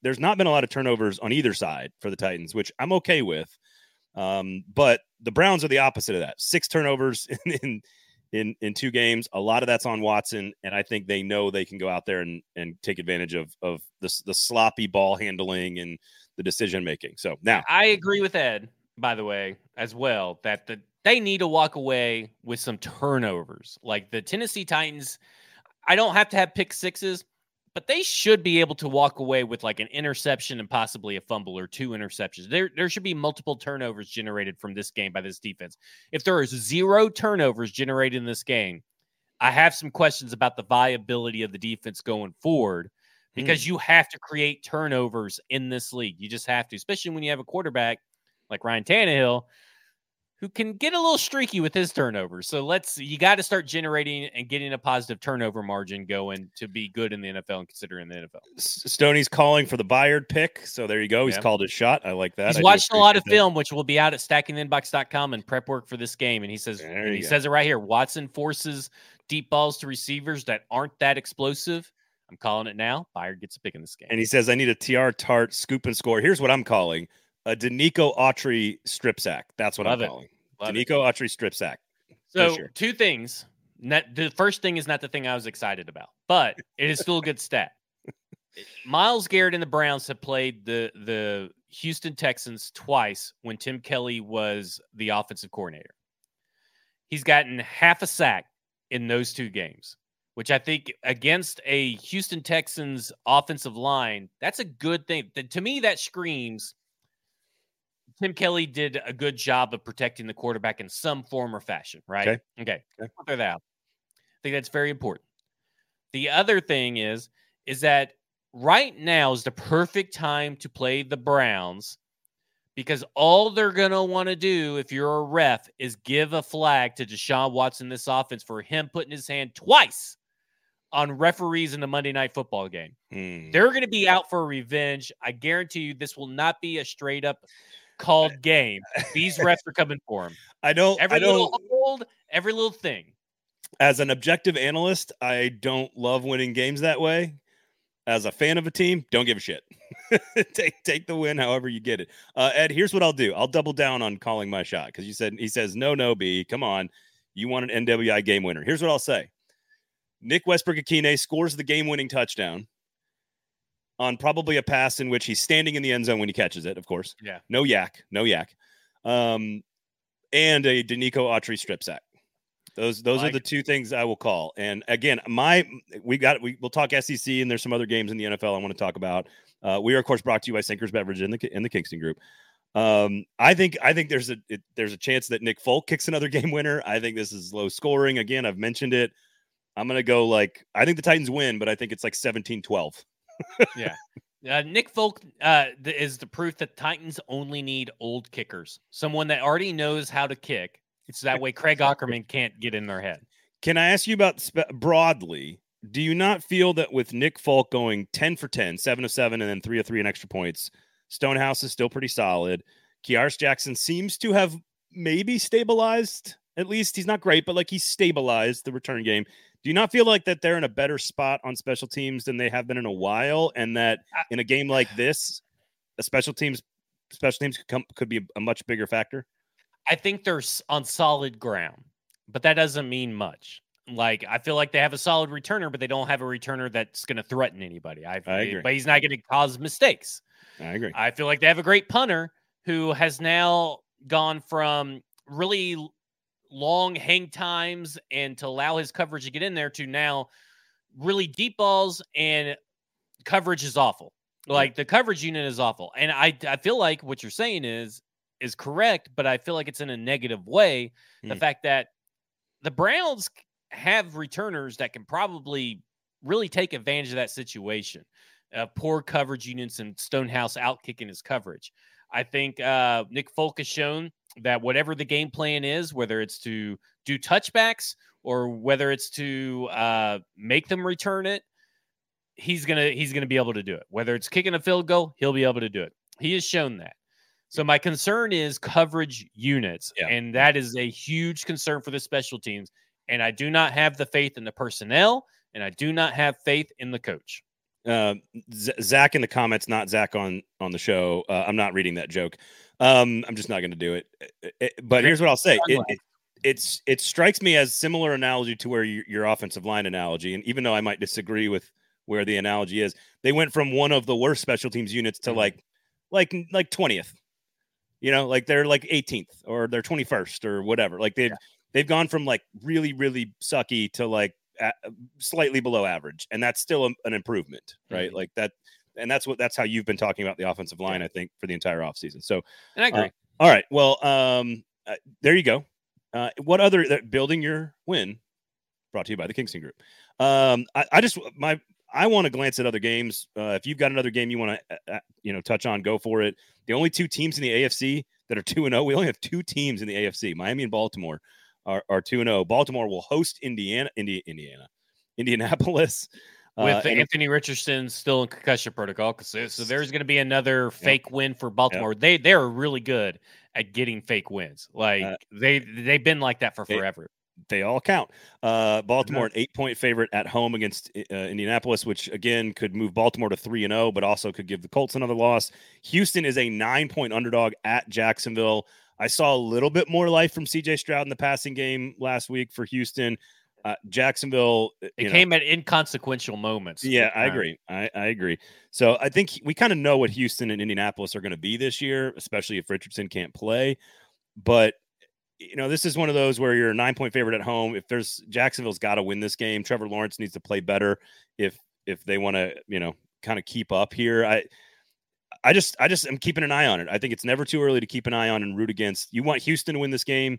there's not been a lot of turnovers on either side for the Titans, which I'm okay with. But the Browns are the opposite of that. 6 turnovers in 2 games. A lot of that's on Watson, and I think they know they can go out there and take advantage of the sloppy ball handling and the decision making. So now I agree with Ed, by the way, as well, that they need to walk away with some turnovers. Like the Tennessee Titans, I don't have to have pick sixes, but they should be able to walk away with like an interception and possibly a fumble or 2 interceptions. There should be multiple turnovers generated from this game by this defense. If there is 0 turnovers generated in this game, I have some questions about the viability of the defense going forward, because you have to create turnovers in this league. You just have to, especially when you have a quarterback like Ryan Tannehill, who can get a little streaky with his turnovers. So you got to start generating and getting a positive turnover margin going to be good in the NFL and considering the NFL. Stoney's calling for the Bayard pick. So there you go. He's called his shot. I like that. He's watched a lot of film, which will be out at stackingtheinbox.com and prep work for this game. And he says, it right here. Watson forces deep balls to receivers that aren't that explosive. I'm calling it now. Bayard gets a pick in this game. And he says, I need a TR Tart scoop and score. Here's what I'm calling. A Danico Autry strip sack. That's what I'm calling. Danico Autry strip sack. So 2 things. The first thing is not the thing I was excited about, but it is still a good stat. Myles Garrett and the Browns have played the Houston Texans twice when Tim Kelly was the offensive coordinator. He's gotten half a sack in those two games, which I think against a Houston Texans offensive line, that's a good thing. To me, that screams Tim Kelly did a good job of protecting the quarterback in some form or fashion, right? Okay. I'll throw that out. I think that's very important. The other thing is that right now is the perfect time to play the Browns, because all they're going to want to do, if you're a ref, is give a flag to Deshaun Watson this offense for him putting his hand twice on referees in the Monday Night Football game. They're going to be out for revenge. I guarantee you this will not be a straight-up called game. These refs are coming for him. Little hold, every little thing. As an objective analyst, I don't love winning games that way. As a fan of a team, don't give a shit. take the win however you get it. Ed, here's what I'll do. I'll double down on calling my shot, because you said, he says, no, B, come on. You want an NWI game winner. Here's what I'll say. Nick Westbrook-Akine scores the game-winning touchdown on probably a pass in which he's standing in the end zone when he catches it, of course. Yeah. No yak. And a Danico Autry strip sack. Those are the two things I will call. And again, we'll talk SEC, and there's some other games in the NFL I want to talk about. We are of course brought to you by Sinkers Beverage in the Kingston Group. I think there's a chance that Nick Folk kicks another game winner. I think this is low scoring. Again, I've mentioned it. I'm gonna go I think the Titans win, but I think it's 17-12. Yeah. Nick Folk is the proof that Titans only need old kickers, someone that already knows how to kick. It's that way Craig Aukerman can't get in their head. Can I ask you about broadly, do you not feel that with Nick Folk going 10 for 10, 7 of 7, and then 3 of 3 in extra points, Stonehouse is still pretty solid. Kiaris Jackson seems to have maybe stabilized. At least he's not great, but he's stabilized the return game. Do you not feel that they're in a better spot on special teams than they have been in a while, and that in a game like this, a special teams could be a much bigger factor? I think they're on solid ground, but that doesn't mean much. I feel like they have a solid returner, but they don't have a returner that's going to threaten anybody. I agree. But he's not going to cause mistakes. I agree. I feel like they have a great punter who has now gone from really long hang times and to allow his coverage to get in there to now really deep balls, and coverage is awful. The coverage unit is awful. And I feel like what you're saying is correct, but I feel like it's in a negative way. The fact that the Browns have returners that can probably really take advantage of that situation. Poor coverage units and Stonehouse out kicking his coverage. I think Nick Folk has shown that whatever the game plan is, whether it's to do touchbacks or whether it's to make them return it, he's gonna be able to do it. Whether it's kicking a field goal, he'll be able to do it. He has shown that. So my concern is coverage units, and that is a huge concern for the special teams. And I do not have the faith in the personnel, and I do not have faith in the coach. Zach in the comments, not Zach on the show. I'm not reading that joke. I'm just not going to do it. But here's what I'll say. It strikes me as similar analogy to where your offensive line analogy, and even though I might disagree with where the analogy is, they went from one of the worst special teams units to 20th. You know, they're 18th or they're 21st or whatever. They've gone from really, really sucky to slightly below average. And that's still an improvement, right? Mm-hmm. And that's how you've been talking about the offensive line, I think, for the entire offseason. So, and I agree. All right. Well, there you go. What other building your win, brought to you by the Kingston Group. I want to glance at other games. If you've got another game you want to, touch on, go for it. The only two teams in the AFC that are 2-0, we only have two teams in the AFC. Miami and Baltimore are 2-0. Baltimore will host Indianapolis. With Anthony Richardson still in concussion protocol. So there's going to be another fake win for Baltimore. Yep. They're really good at getting fake wins. They've been like that for forever. They all count. Baltimore, an 8-point favorite at home against Indianapolis, which again could move Baltimore to 3-0, but also could give the Colts another loss. Houston is a 9-point underdog at Jacksonville. I saw a little bit more life from CJ Stroud in the passing game last week for Houston. Jacksonville, it came at inconsequential moments. Yeah, I agree. I agree. So I think we kind of know what Houston and Indianapolis are going to be this year, especially if Richardson can't play, but you know, this is one of those where you're a 9-point favorite at home. If there's Jacksonville's got to win this game, Trevor Lawrence needs to play better if they want to, you know, kind of keep up here. I just am keeping an eye on it. I think it's never too early to keep an eye on and root against. You want Houston to win this game.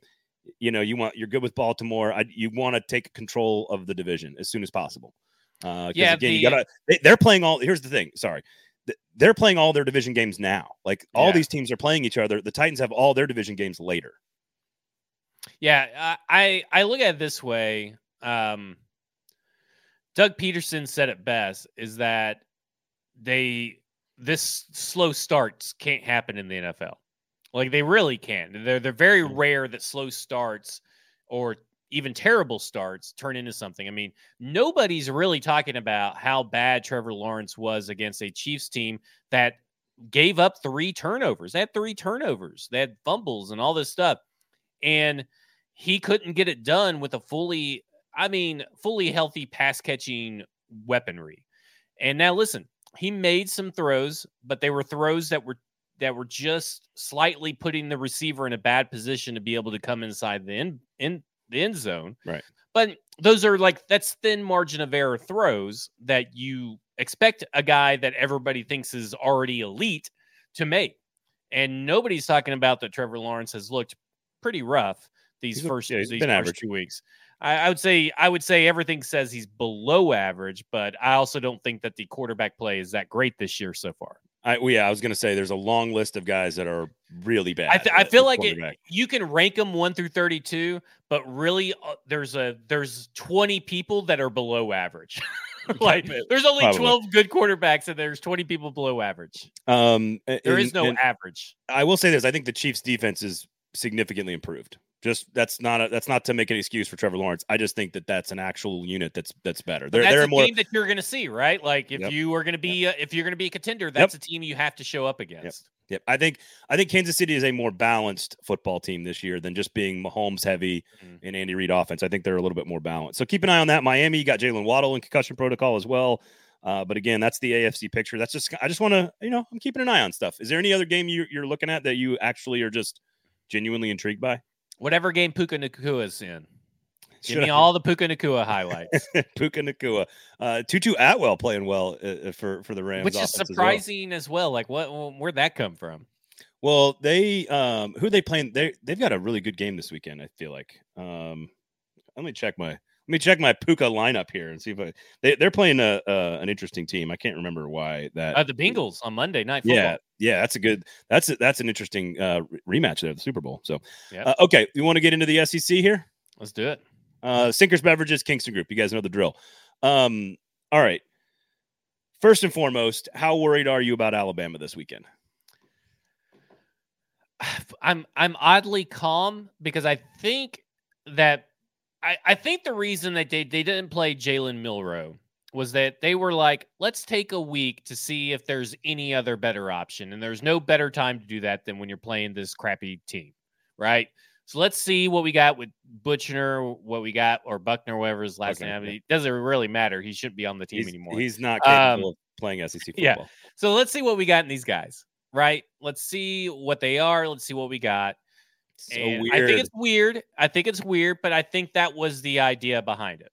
You know, you're good with Baltimore. You want to take control of the division as soon as possible. Yeah. Again, they're playing all. Here's the thing. Sorry. They're playing all their division games now. Like all these teams are playing each other. The Titans have all their division games later. Yeah. I look at it this way. Doug Peterson said it best, is that this slow starts can't happen in the NFL. Like they really can. They're very rare that slow starts or even terrible starts turn into something. I mean, nobody's really talking about how bad Trevor Lawrence was against a Chiefs team that gave up 3 turnovers. They had 3 turnovers. They had fumbles and all this stuff. And he couldn't get it done with a fully healthy pass-catching weaponry. And now listen, he made some throws, but they were throws that were just slightly putting the receiver in a bad position to be able to come inside the end zone. Right. But those are that's thin margin of error throws that you expect a guy that everybody thinks is already elite to make. And nobody's talking about that Trevor Lawrence has looked pretty rough these first 2 weeks. I would say everything says he's below average, but I also don't think that the quarterback play is that great this year so far. I was going to say there's a long list of guys that are really bad. I feel like you can rank them 1 through 32, but really there's 20 people that are below average. Like there's only 12 good quarterbacks and there's 20 people below average. There is no average. I will say this. I think the Chiefs defense is significantly improved. Just that's not to make an excuse for Trevor Lawrence. I just think that's an actual unit that's better. That's a team that you're going to see, right? Like if you're going to be a contender, that's a team you have to show up against. Yep. I think Kansas City is a more balanced football team this year than just being Mahomes heavy and Andy Reid offense. I think they're a little bit more balanced. So keep an eye on that. Miami, you got Jalen Waddle in concussion protocol as well. But again, that's the AFC picture. That's just I just want to I'm keeping an eye on stuff. Is there any other game you're looking at that you actually are just genuinely intrigued by? Whatever game Puka Nakua's in. Give me all the Puka Nakua highlights. Puka Nakua. Tutu Atwell playing well for the Rams. Which is surprising as well. Like where'd that come from? Well, they who are they playing? They've got a really good game this weekend, I feel like. Let me check my Puka lineup here and see if they're playing an interesting team. I can't remember why that. The Bengals on Monday Night Football. Yeah, that's an interesting rematch there, the Super Bowl. So, okay, you want to get into the SEC here? Let's do it. Sinkers Beverages, Kingston Group. You guys know the drill. All right. First and foremost, how worried are you about Alabama this weekend? I'm oddly calm because I think that. I think the reason that they didn't play Jalen Milroe was that they were like, let's take a week to see if there's any other better option. And there's no better time to do that than when you're playing this crappy team, right? So let's see what we got with Butchner, or Buckner, whatever his last name. Yeah. It doesn't really matter. He shouldn't be on the team anymore. He's not capable of playing SEC football. Yeah. So let's see what we got in these guys, right? Let's see what they are. Let's see what we got. So weird. I think it's weird, but I think that was the idea behind it.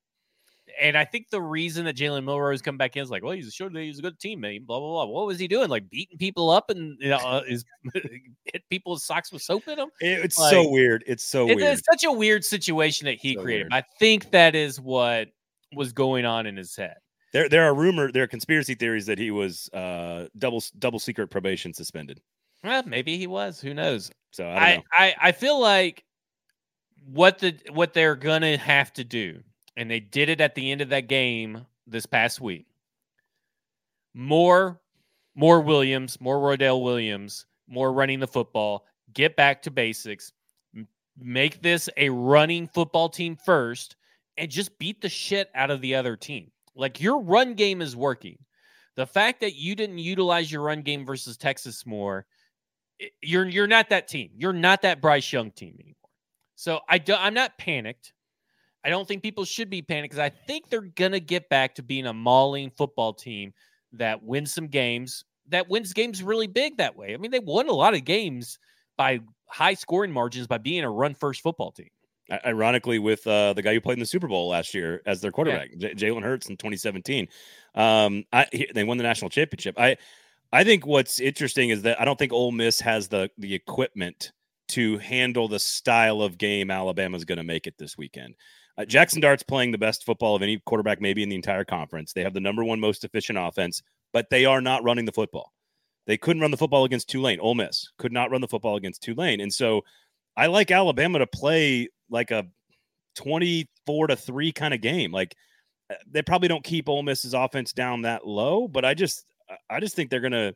And I think the reason that Jalen Milroe has come back in is like, well, he's a good teammate, blah, blah, blah. What was he doing? Like beating people up and hit people's socks with soap in them? It's like, so weird. It's such a weird situation that he created. Weird. I think that is what was going on in his head. There are conspiracy theories that he was double secret probation suspended. Well, maybe he was. Who knows? So I feel like what they're gonna have to do, and they did it at the end of that game this past week. More Williams, more Rodale Williams, more running the football. Get back to basics. Make this a running football team first, and just beat the shit out of the other team. Like your run game is working. The fact that you didn't utilize your run game versus Texas more. You're not that team. You're not that Bryce Young team anymore. So I'm not panicked. I don't think people should be panicked because I think they're going to get back to being a mauling football team that wins some games, that wins games really big that way. I mean, they won a lot of games by high scoring margins by being a run first football team. Ironically, with the guy who played in the Super Bowl last year as their quarterback, Jalen Hurts in 2017. They won the national championship. I think what's interesting is that I don't think Ole Miss has the equipment to handle the style of game Alabama's going to make it this weekend. Jackson Dart's playing the best football of any quarterback maybe in the entire conference. They have the number one most efficient offense, but they are not running the football. They couldn't run the football against Tulane. Ole Miss could not run the football against Tulane. And so I like Alabama to play like a 24-3 kind of game. Like they probably don't keep Ole Miss's offense down that low, but I just think they're going to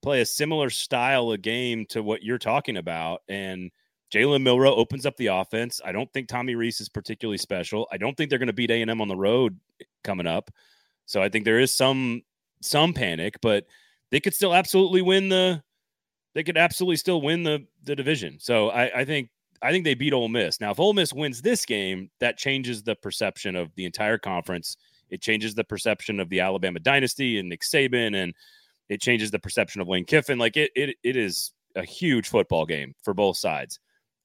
play a similar style of game to what you're talking about. And Jalen Milroe opens up the offense. I don't think Tommy Rees is particularly special. I don't think they're going to beat A&M on the road coming up. So I think there is some panic, but they could still absolutely win the division. So I think they beat Ole Miss. Now, if Ole Miss wins this game, that changes the perception of the entire conference. It changes the perception of the Alabama dynasty and Nick Saban, and it changes the perception of Lane Kiffin. Like it is a huge football game for both sides.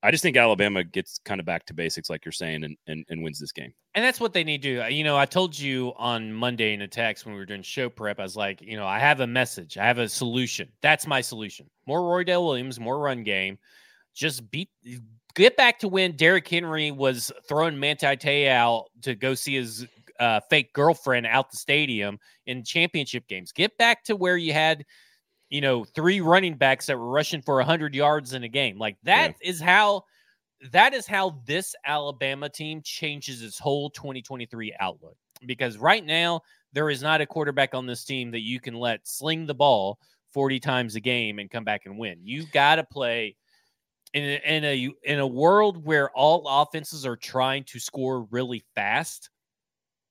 I just think Alabama gets kind of back to basics, like you're saying, and wins this game. And that's what they need to do. You know, I told you on Monday in a text when we were doing show prep, I was like, you know, I have a message. I have a solution. That's my solution. More Roydale Williams, more run game. Just get back to when Derrick Henry was throwing Manti Te'o to go see his fake girlfriend out the stadium in championship games. Get back to where you had, you know, three running backs that were rushing for 100 yards in a game. Like that is how this Alabama team changes its whole 2023 outlook, because right now there is not a quarterback on this team that you can let sling the ball 40 times a game and come back and win. You got to play in a world where all offenses are trying to score really fast.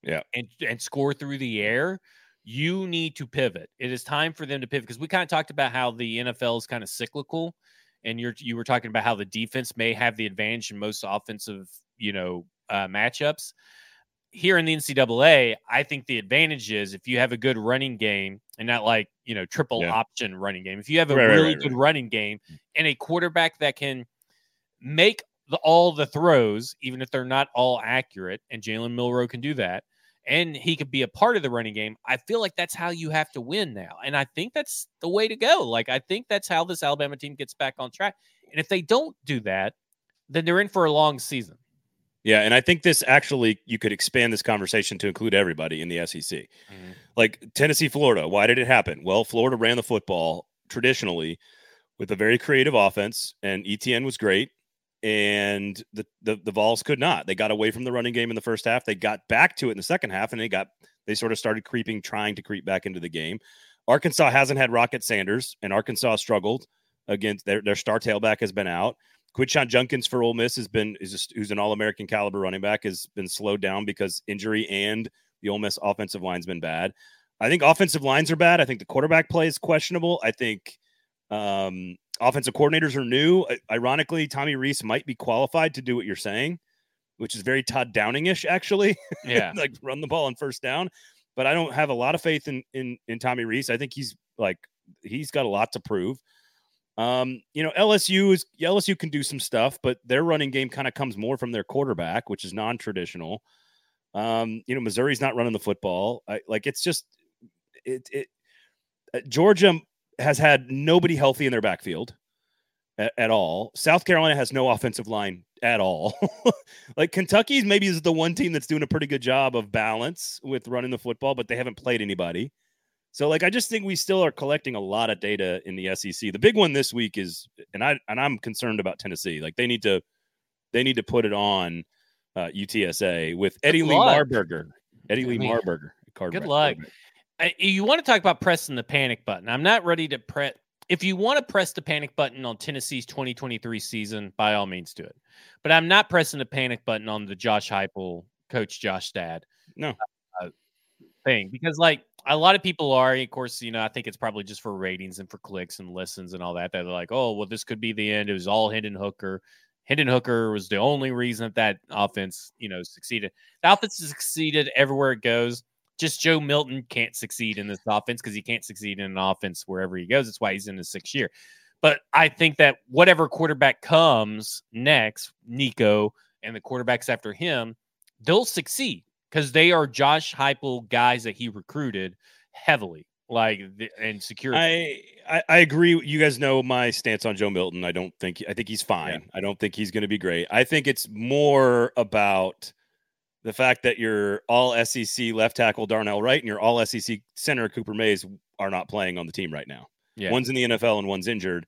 Yeah. And score through the air. You need to pivot. It is time for them to pivot, because we kind of talked about how the NFL is kind of cyclical, and you were talking about how the defense may have the advantage in most offensive, you know, matchups. Here in the NCAA, I think the advantage is if you have a good running game, and not like, you know, triple option running game. If you have a good running game and a quarterback that can make all the throws, even if they're not all accurate, and Jalen Milroe can do that, and he could be a part of the running game, I feel like that's how you have to win now. And I think that's the way to go. Like, I think that's how this Alabama team gets back on track. And if they don't do that, then they're in for a long season. Yeah, and I think this actually, you could expand this conversation to include everybody in the SEC. Mm-hmm. Like Tennessee, Florida, why did it happen? Well, Florida ran the football traditionally with a very creative offense, and ETN was great. And the Vols could not. They got away from the running game in the first half. They got back to it in the second half, and they sort of started trying to creep back into the game. Arkansas hasn't had Rocket Sanders, and Arkansas struggled against their star tailback has been out. Quidshon Judkins for Ole Miss who's an All-American caliber running back, has been slowed down because injury, and the Ole Miss offensive line's been bad. I think offensive lines are bad. I think the quarterback play is questionable. I think offensive coordinators are new. Ironically, Tommy Rees might be qualified to do what you're saying, which is very Todd Downing-ish, actually. Yeah. Like run the ball on first down. But I don't have a lot of faith in Tommy Rees. I think he's got a lot to prove. You know, LSU can do some stuff, but their running game kind of comes more from their quarterback, which is non-traditional. You know, Missouri's not running the football. Georgia has had nobody healthy in their backfield at all. South Carolina has no offensive line at all. Like Kentucky maybe is the one team that's doing a pretty good job of balance with running the football, but they haven't played anybody. So like, I just think we still are collecting a lot of data in the SEC. The big one this week is, and I'm concerned about Tennessee. Like they need to put it on UTSA with Eddie Lee Marburger. Good luck. You want to talk about pressing the panic button. I'm not ready to press. If you want to press the panic button on Tennessee's 2023 season, by all means do it. But I'm not pressing the panic button on the Josh Heupel, Coach Josh Dad thing. Because like a lot of people are, of course, you know, I think it's probably just for ratings and for clicks and listens and all that. They're like, oh, well, this could be the end. It was all Hendon Hooker. Hendon Hooker was the only reason that offense, you know, succeeded. The offense has succeeded everywhere it goes. Just Joe Milton can't succeed in this offense because he can't succeed in an offense wherever he goes. That's why he's in his sixth year. But I think that whatever quarterback comes next, Nico and the quarterbacks after him, they'll succeed because they are Josh Heupel guys that he recruited heavily, and security. I agree. You guys know my stance on Joe Milton. I think he's fine. Yeah. I don't think he's going to be great. I think it's more about the fact that your all-SEC left tackle Darnell Wright and your all-SEC center Cooper Mays are not playing on the team right now. Yeah. One's in the NFL and one's injured.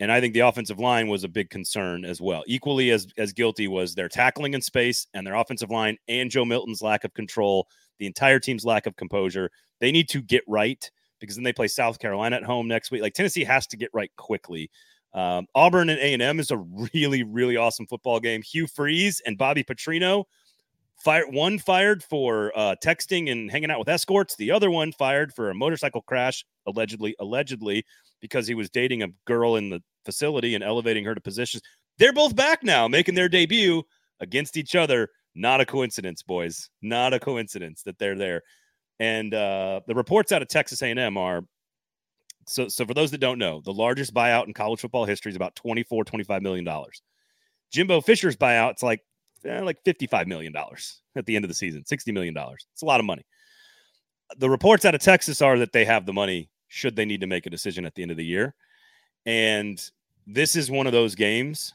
And I think the offensive line was a big concern as well. Equally as guilty was their tackling in space and their offensive line and Joe Milton's lack of control, the entire team's lack of composure. They need to get right because then they play South Carolina at home next week. Like, Tennessee has to get right quickly. Auburn and A&M is a really, really awesome football game. Hugh Freeze and Bobby Petrino. One fired for texting and hanging out with escorts. The other one fired for a motorcycle crash, allegedly, because he was dating a girl in the facility and elevating her to positions. They're both back now, making their debut against each other. Not a coincidence, boys. Not a coincidence that they're there. And the reports out of Texas A&M are, so for those that don't know, the largest buyout in college football history is about $25 million. Jimbo Fisher's buyout's like $55 million at the end of the season, $60 million. It's a lot of money. The reports out of Texas are that they have the money should they need to make a decision at the end of the year. And this is one of those games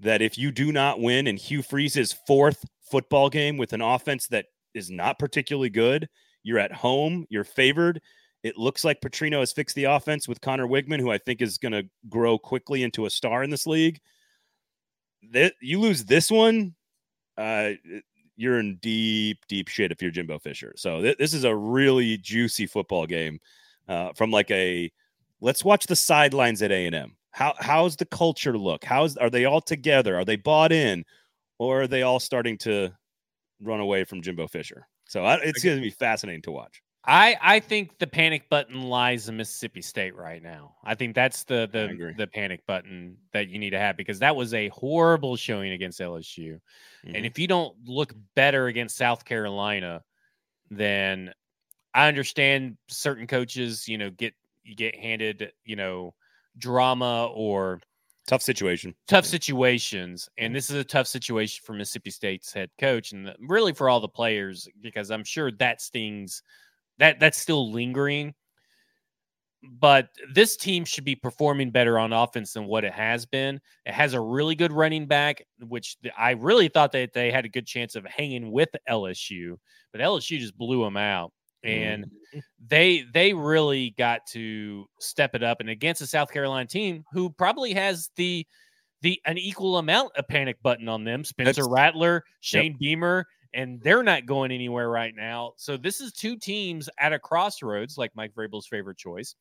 that if you do not win in Hugh Freeze's fourth football game with an offense that is not particularly good, you're at home, you're favored. It looks like Petrino has fixed the offense with Connor Wigman, who I think is going to grow quickly into a star in this league. You lose this one, you're in deep, deep shit if you're Jimbo Fisher. So this is a really juicy football game from let's watch the sidelines at A&M. How's the culture look? Are they all together? Are they bought in? Or are they all starting to run away from Jimbo Fisher? So it's going to be fascinating to watch. I think the panic button lies in Mississippi State right now. I think that's the panic button that you need to have, because that was a horrible showing against LSU. Mm-hmm. And if you don't look better against South Carolina, then I understand certain coaches, get handed, drama or tough situations. And this is a tough situation for Mississippi State's head coach and really for all the players, because I'm sure that stings. That's still lingering, but this team should be performing better on offense than what it has been. It has a really good running back, which I really thought that they had a good chance of hanging with LSU, but LSU just blew them out, and they really got to step it up. And against a South Carolina team who probably has an equal amount of panic button on them, Spencer Rattler, Shane Beamer. And they're not going anywhere right now. So this is two teams at a crossroads, like Mike Vrabel's favorite choice.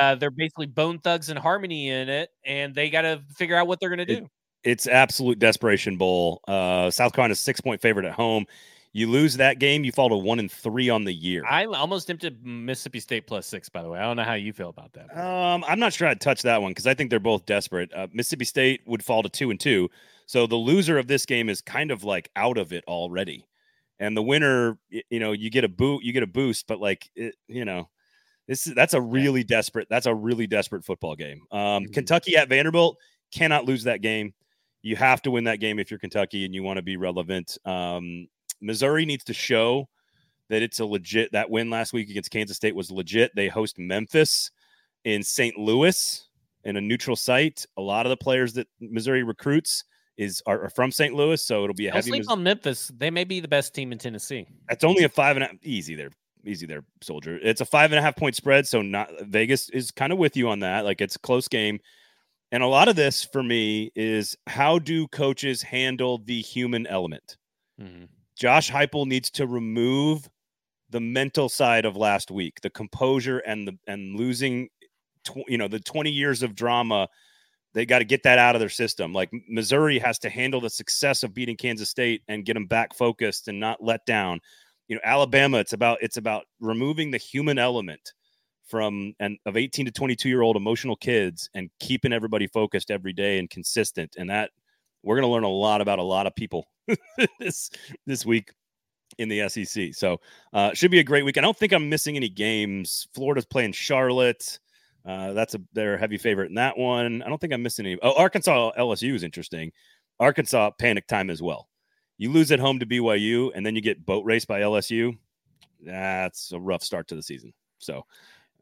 They're basically Bone Thugs and Harmony in it, and they got to figure out what they're going to do. It's absolute desperation bowl. South Carolina's 6-point favorite at home. You lose that game, you fall to 1-3 on the year. I almost tempted Mississippi State +6, by the way. I don't know how you feel about that. I'm not sure I'd touch that one because I think they're both desperate. Mississippi State would fall to 2-2. So the loser of this game is kind of like out of it already. And the winner, you get a boost, but that's a really desperate football game. Kentucky at Vanderbilt, cannot lose that game. You have to win that game if you're Kentucky and you want to be relevant. Missouri needs to show that it's a legit. That win last week against Kansas State was legit. They host Memphis in St. Louis in a neutral site. A lot of the players that Missouri recruits are from St. Louis, so it'll be a heavy. Don't sleep on Memphis. They may be the best team in Tennessee. That's only a 5.5. Easy there, soldier. It's a 5.5 point spread, so not Vegas is kind of with you on that. Like, it's a close game. And a lot of this for me is, how do coaches handle the human element? Mm-hmm. Josh Heupel needs to remove the mental side of last week, the composure and losing, the 20 years of drama. They got to get that out of their system. Like, Missouri has to handle the success of beating Kansas State and get them back focused and not let down. Alabama, it's about removing the human element of 18 to 22 year old emotional kids and keeping everybody focused every day and consistent. And that, we're going to learn a lot about a lot of people this week in the SEC. So should be a great week. I don't think I'm missing any games. Florida's playing Charlotte. They're a heavy favorite in that one. I don't think I'm missing any. Oh, Arkansas LSU is interesting. Arkansas panic time as well. You lose at home to BYU and then you get boat raced by LSU. That's a rough start to the season. So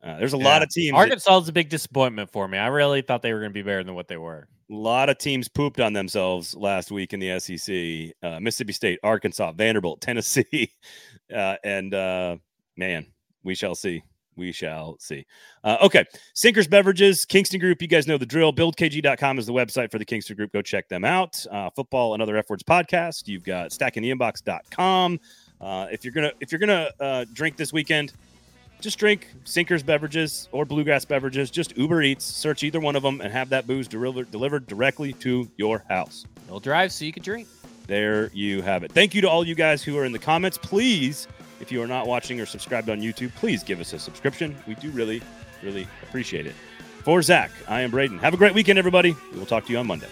there's a lot of teams. Arkansas is a big disappointment for me. I really thought they were going to be better than what they were. A lot of teams pooped on themselves last week in the SEC. Mississippi State, Arkansas, Vanderbilt, Tennessee. Man, we shall see. We shall see. Okay. Sinkers Beverages, Kingston Group. You guys know the drill. BuildKG.com is the website for the Kingston Group. Go check them out. Football and Other F Words podcast. You've got stackingtheinbox.com. If you're gonna drink this weekend, just drink Sinkers Beverages or Bluegrass Beverages. Just Uber Eats. Search either one of them and have that booze delivered directly to your house. You'll drive so you can drink. There you have it. Thank you to all you guys who are in the comments. Please, if you are not watching or subscribed on YouTube, please give us a subscription. We do really, really appreciate it. For Zach, I am Braden. Have a great weekend, everybody. We will talk to you on Monday.